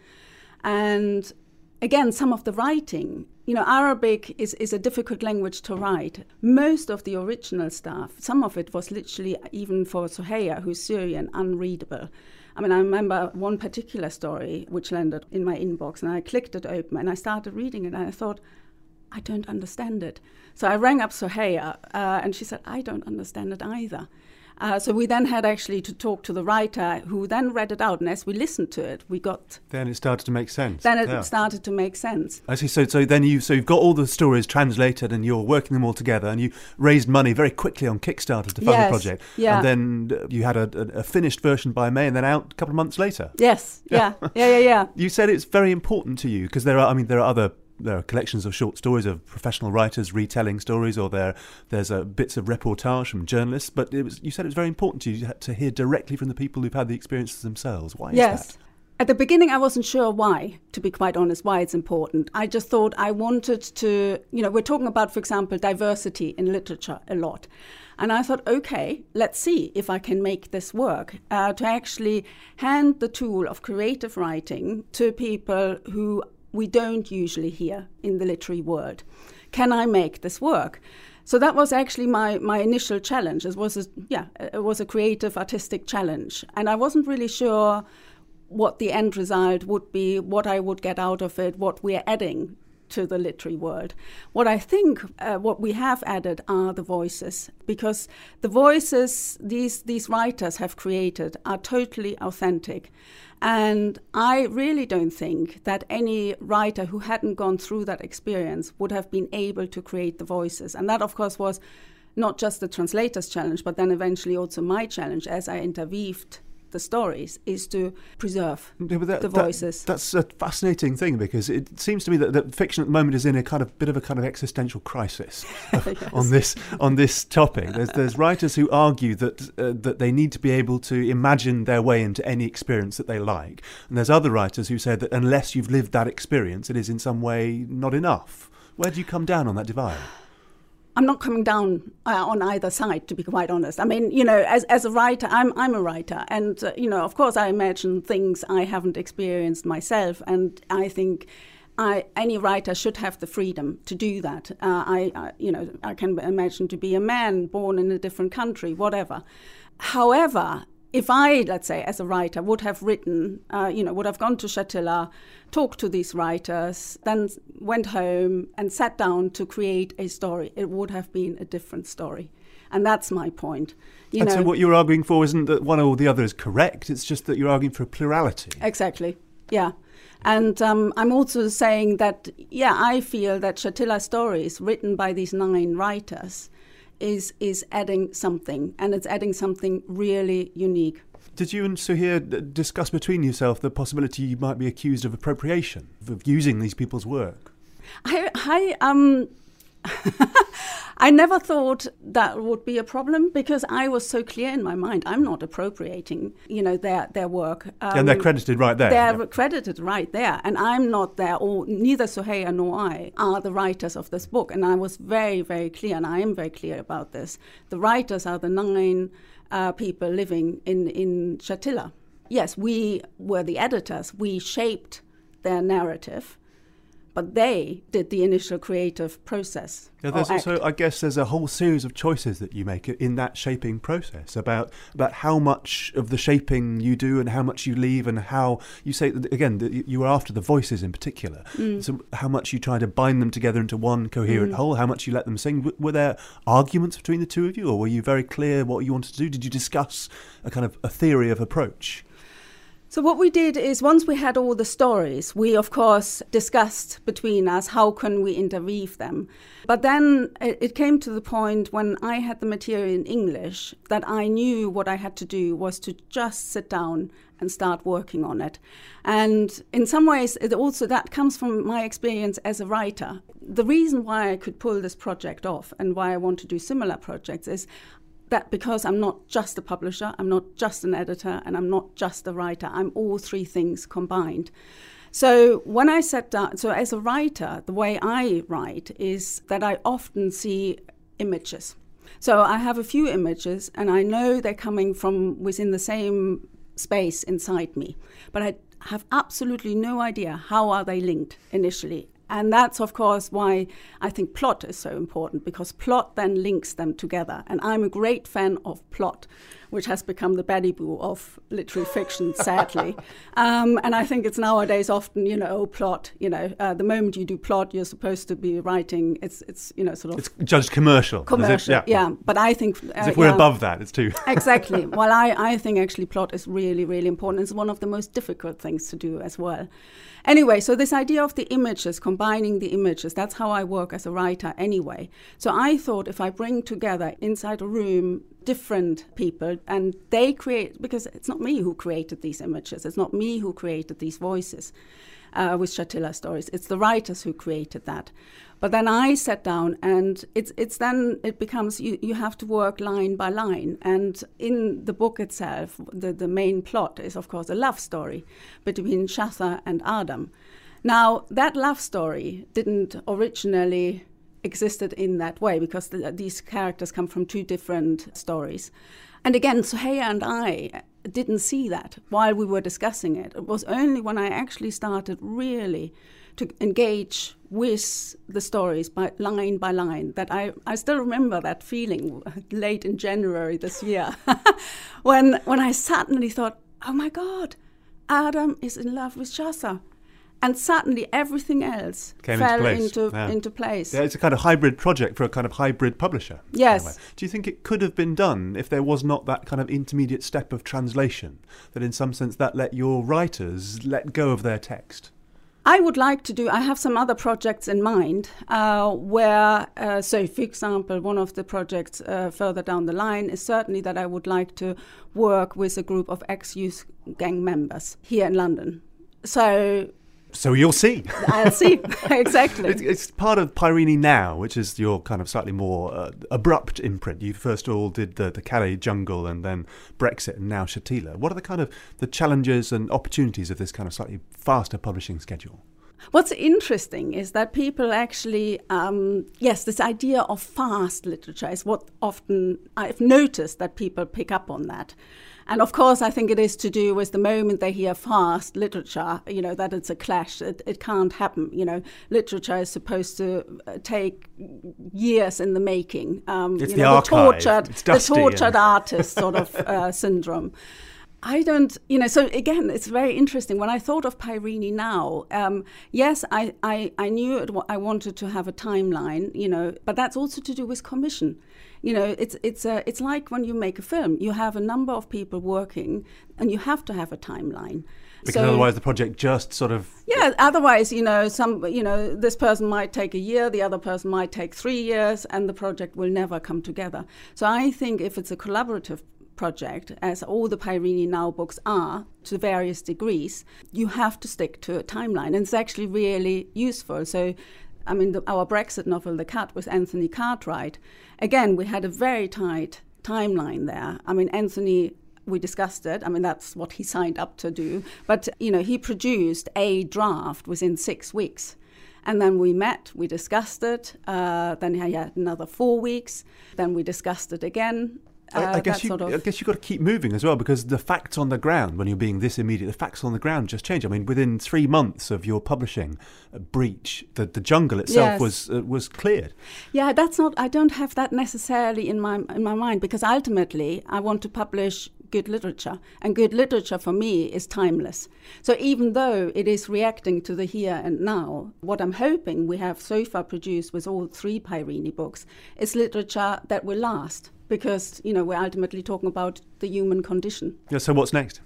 And again, some of the writing, you know, Arabic is, is a difficult language to write. Most of the original stuff, some of it was literally, even for Soheya, who's Syrian, unreadable. I mean, I remember one particular story which landed in my inbox, and I clicked it open and I started reading it, and I thought, I don't understand it. So I rang up Soheya, uh, and she said, I don't understand it either. Uh, so we then had actually to talk to the writer, who then read it out, and as we listened to it, we got... Then it started to make sense. Then it yeah. started to make sense. I see. So, so then you, so you've got all the stories translated and you're working them all together, and you raised money very quickly on Kickstarter to fund yes. the project. Yeah. And then you had a, a, a finished version by May, and then out a couple of months later. Yes. Yeah. Yeah, yeah, yeah, yeah. You said it's very important to you, because there are, I mean, there are other... There are collections of short stories of professional writers retelling stories, or there there's uh, bits of reportage from journalists. But it was, you said it was very important to you to hear directly from the people who've had the experiences themselves. Why yes. is that? At the beginning, I wasn't sure why, to be quite honest, why it's important. I just thought I wanted to, you know, we're talking about, for example, diversity in literature a lot. And I thought, okay, let's see if I can make this work, uh, to actually hand the tool of creative writing to people who we don't usually hear in the literary world. Can I make this work? So that was actually my, my initial challenge. It was a, yeah, it was a creative, artistic challenge. And I wasn't really sure what the end result would be, what I would get out of it, what we're adding to the literary world. What I think, uh, what we have added are the voices, because the voices these these writers have created are totally authentic. And I really don't think that any writer who hadn't gone through that experience would have been able to create the voices. And that, of course, was not just the translator's challenge, but then eventually also my challenge as I interweaved the stories, is to preserve yeah, that, the voices. That, that's a fascinating thing, because it seems to me that, that fiction at the moment is in a kind of bit of a kind of existential crisis yes. on this on this topic. There's, there's writers who argue that uh, that they need to be able to imagine their way into any experience that they like, and there's other writers who say that unless you've lived that experience, it is in some way not enough. Where do you come down on that divide? I'm not coming down uh, on either side, to be quite honest. I mean, you know, as as a writer, I'm I'm a writer, and uh, you know, of course, I imagine things I haven't experienced myself, and I think I any writer should have the freedom to do that. Uh, I, I, you know, I can imagine to be a man born in a different country, whatever. However, if I, let's say, as a writer, would have written, uh, you know, would have gone to Shatila, talked to these writers, then went home and sat down to create a story, it would have been a different story. And that's my point. You and know, so what you're arguing for isn't that one or the other is correct, it's just that you're arguing for a plurality. Exactly, yeah. And um, I'm also saying that, yeah, I feel that Shatila stories written by these nine writers is is adding something, and it's adding something really unique. Did you and Soheya discuss between yourself the possibility you might be accused of appropriation, of using these people's work? I, I, um, I never thought that would be a problem, because I was so clear in my mind, I'm not appropriating, you know, their, their work. Um, and they're credited right there. They're yeah. credited right there, and I'm not there, or neither Soheya nor I are the writers of this book. And I was very, very clear, and I am very clear about this. The writers are the nine uh, people living in, in Shatila. Yes, we were the editors. We shaped their narrative. but they did the initial creative process. Now, there's also, I guess, there's a whole series of choices that you make in that shaping process about about how much of the shaping you do and how much you leave, and how you say, again, that you were after the voices in particular. Mm. So how much you try to bind them together into one coherent mm. whole, how much you let them sing. Were there arguments between the two of you, or were you very clear what you wanted to do? Did you discuss a kind of a theory of approach? So what we did is, once we had all the stories, we of course discussed between us how can we interweave them. But then it came to the point when I had the material in English that I knew what I had to do was to just sit down and start working on it. And in some ways, it also that comes from my experience as a writer. The reason why I could pull this project off and why I want to do similar projects is that because I'm not just a publisher, I'm not just an editor, and I'm not just a writer. I'm all three things combined. So when I sat down, so as a writer, the way I write is that I often see images. So I have a few images, and I know they're coming from within the same space inside me. But I have absolutely no idea how are they linked initially. And that's, of course, why I think plot is so important, because plot then links them together. And I'm a great fan of plot, which has become the badiboo of literary fiction, sadly. um, and I think it's nowadays often, you know, oh, plot, you know, uh, the moment you do plot, you're supposed to be writing, it's, it's you know, sort of... It's judged commercial. Commercial, if, yeah. yeah. But I think... Uh, as if we're yeah. above that, it's too... Exactly. Well, I, I think actually plot is really, really important. It's one of the most difficult things to do as well. Anyway, so this idea of the images, combining the images, that's how I work as a writer anyway. So I thought if I bring together inside a room different people and they create, because it's not me who created these images, it's not me who created these voices uh, with Shatila stories, it's the writers who created that. But then I sat down and it's it's then it becomes, you, you have to work line by line. And in the book itself, the, the main plot is, of course, a love story between Shatha and Adam. Now, that love story didn't originally existed in that way, because the, these characters come from two different stories. And again, Soheya and I didn't see that while we were discussing it. It was only when I actually started really to engage with the stories by line by line, that I, I still remember that feeling late in January this year, when when I suddenly thought, oh my God, Adam is in love with Shatha. And suddenly everything else Came fell into place. Into, yeah. into place. Yeah, it's a kind of hybrid project for a kind of hybrid publisher. Yes. Do you think it could have been done if there was not that kind of intermediate step of translation, that in some sense that let your writers let go of their text? I would like to do, I have some other projects in mind uh, where, uh, so for example, one of the projects uh, further down the line is certainly that I would like to work with a group of ex-youth gang members here in London. So... So you'll see. I'll see, exactly. It's, it's part of Pyrene Now, which is your kind of slightly more uh, abrupt imprint. You first of all did the, the Calais jungle and then Brexit and now Shatila. What are the kind of the challenges and opportunities of this kind of slightly faster publishing schedule? What's interesting is that people actually, um, yes, this idea of fast literature is what often I've noticed that people pick up on that. And of course, I think it is to do with the moment they hear fast literature, you know, that it's a clash. It, it can't happen. You know, literature is supposed to take years in the making. Um, it's you the know, archive. The tortured, it's dusty the tortured and... artist sort of uh, syndrome. I don't, you know, so again, it's very interesting. When I thought of Pyrene Now, um, yes, I, I, I knew it, I wanted to have a timeline, you know, but that's also to do with commission. You know, it's it's a, it's like when you make a film, you have a number of people working and you have to have a timeline. Because so, otherwise the project just sort of... Yeah, otherwise, you know, some, you know, this person might take a year, the other person might take three years, and the project will never come together. So I think if it's a collaborative project, as all the Pyrene Now books are to various degrees, you have to stick to a timeline, and it's actually really useful. So, I mean, the, our Brexit novel, The Cut, with Anthony Cartwright, again, we had a very tight timeline there. I mean, Anthony, we discussed it. I mean, that's what he signed up to do. But, you know, he produced a draft within six weeks. And then we met, we discussed it. Uh, then he had another four weeks. Then we discussed it again. Uh, I, I guess you. Sort of... I guess you've got to keep moving as well, because the facts on the ground, when you're being this immediate, the facts on the ground just change. I mean, within three months of your publishing, uh, Breach, the the jungle itself yes. was uh, was cleared. Yeah, that's not. I don't have that necessarily in my in my mind, because ultimately I want to publish good literature, and good literature for me is timeless. So even though it is reacting to the here and now, what I'm hoping we have so far produced with all three Pyrene books is literature that will last, because, you know, we're ultimately talking about the human condition. Yeah, so what's next?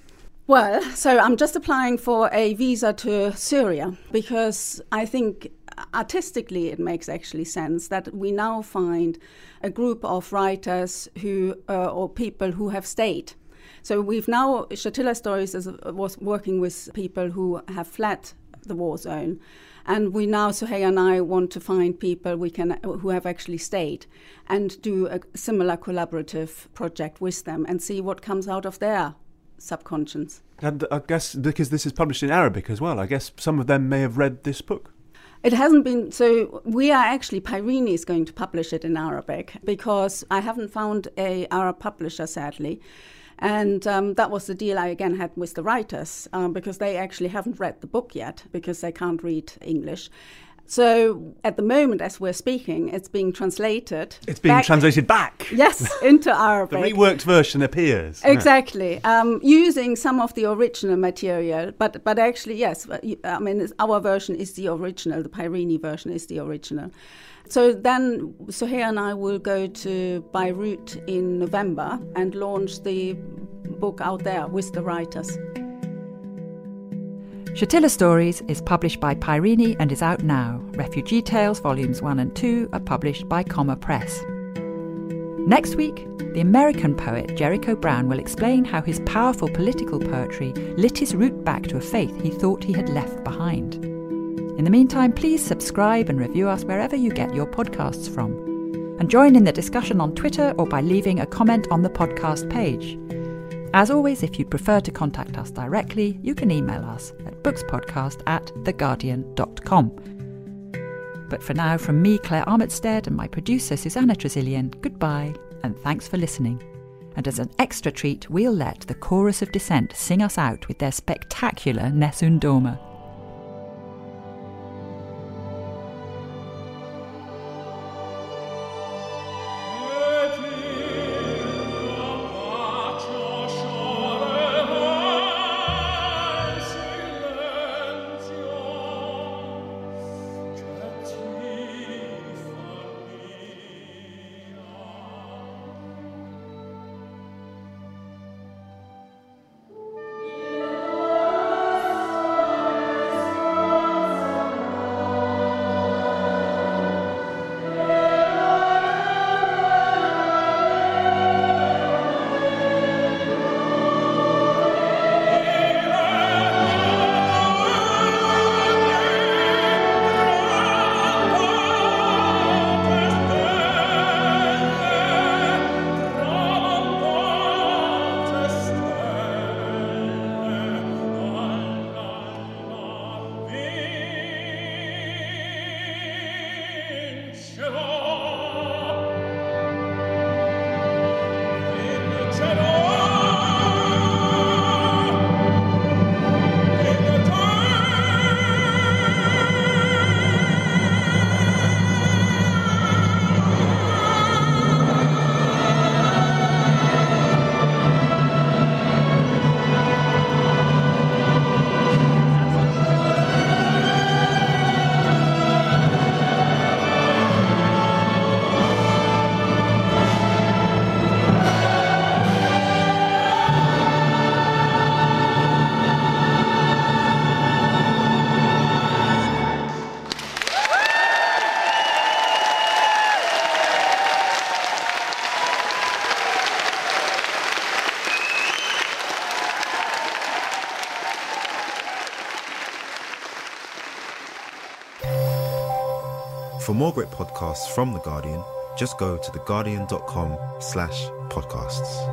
Well, so I'm just applying for a visa to Syria, because I think artistically it makes actually sense that we now find a group of writers who uh, or people who have stayed. So we've now, Shatila Stories is, was working with people who have fled the war zone. And we now, Suhey and I, want to find people we can who have actually stayed and do a similar collaborative project with them and see what comes out of their subconscious. And I guess, because this is published in Arabic as well, I guess some of them may have read this book. It hasn't been, so we are actually, Pyrene is going to publish it in Arabic, because I haven't found a Arab publisher, sadly. And um, that was the deal I again had with the writers, um, because they actually haven't read the book yet, because they can't read English. So at the moment, as we're speaking, it's being translated. It's being back, translated back. Yes, into Arabic. The reworked version appears. Exactly. Yeah. Um, using some of the original material. But but actually, yes, I mean, our version is the original. The Pyrene version is the original. So then Suhey and I will go to Beirut in November and launch the book out there with the writers. Shatila Stories is published by Pyrene and is out now. Refugee Tales Volumes one and two are published by Comma Press. Next week, the American poet Jericho Brown will explain how his powerful political poetry lit his route back to a faith he thought he had left behind. In the meantime, please subscribe and review us wherever you get your podcasts from. And join in the discussion on Twitter or by leaving a comment on the podcast page. As always, if you'd prefer to contact us directly, you can email us at bookspodcast at theguardian dot com. But for now, from me, Claire Armitstead, and my producer, Susanna Trazilian, goodbye, and thanks for listening. And as an extra treat, we'll let the Chorus of Dissent sing us out with their spectacular Nessun Dorma. For more great podcasts from The Guardian, just go to theguardian.com slash podcasts.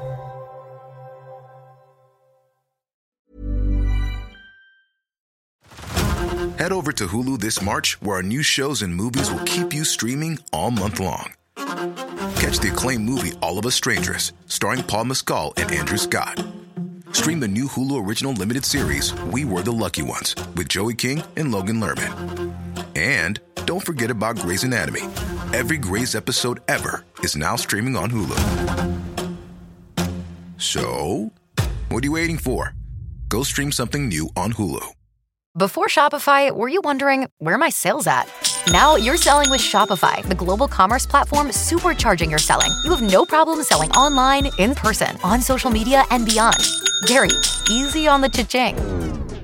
Head over to Hulu this March, where our new shows and movies will keep you streaming all month long. Catch the acclaimed movie All of Us Strangers, starring Paul Mescal and Andrew Scott. Stream the new Hulu original limited series We Were the Lucky Ones with Joey King and Logan Lerman. And don't forget about Grey's Anatomy. Every Grey's episode ever is now streaming on Hulu. So, what are you waiting for? Go stream something new on Hulu. Before Shopify, were you wondering, where are my sales at? Now you're selling with Shopify, the global commerce platform supercharging your selling. You have no problem selling online, in person, on social media, and beyond. Gary, easy on the cha-ching.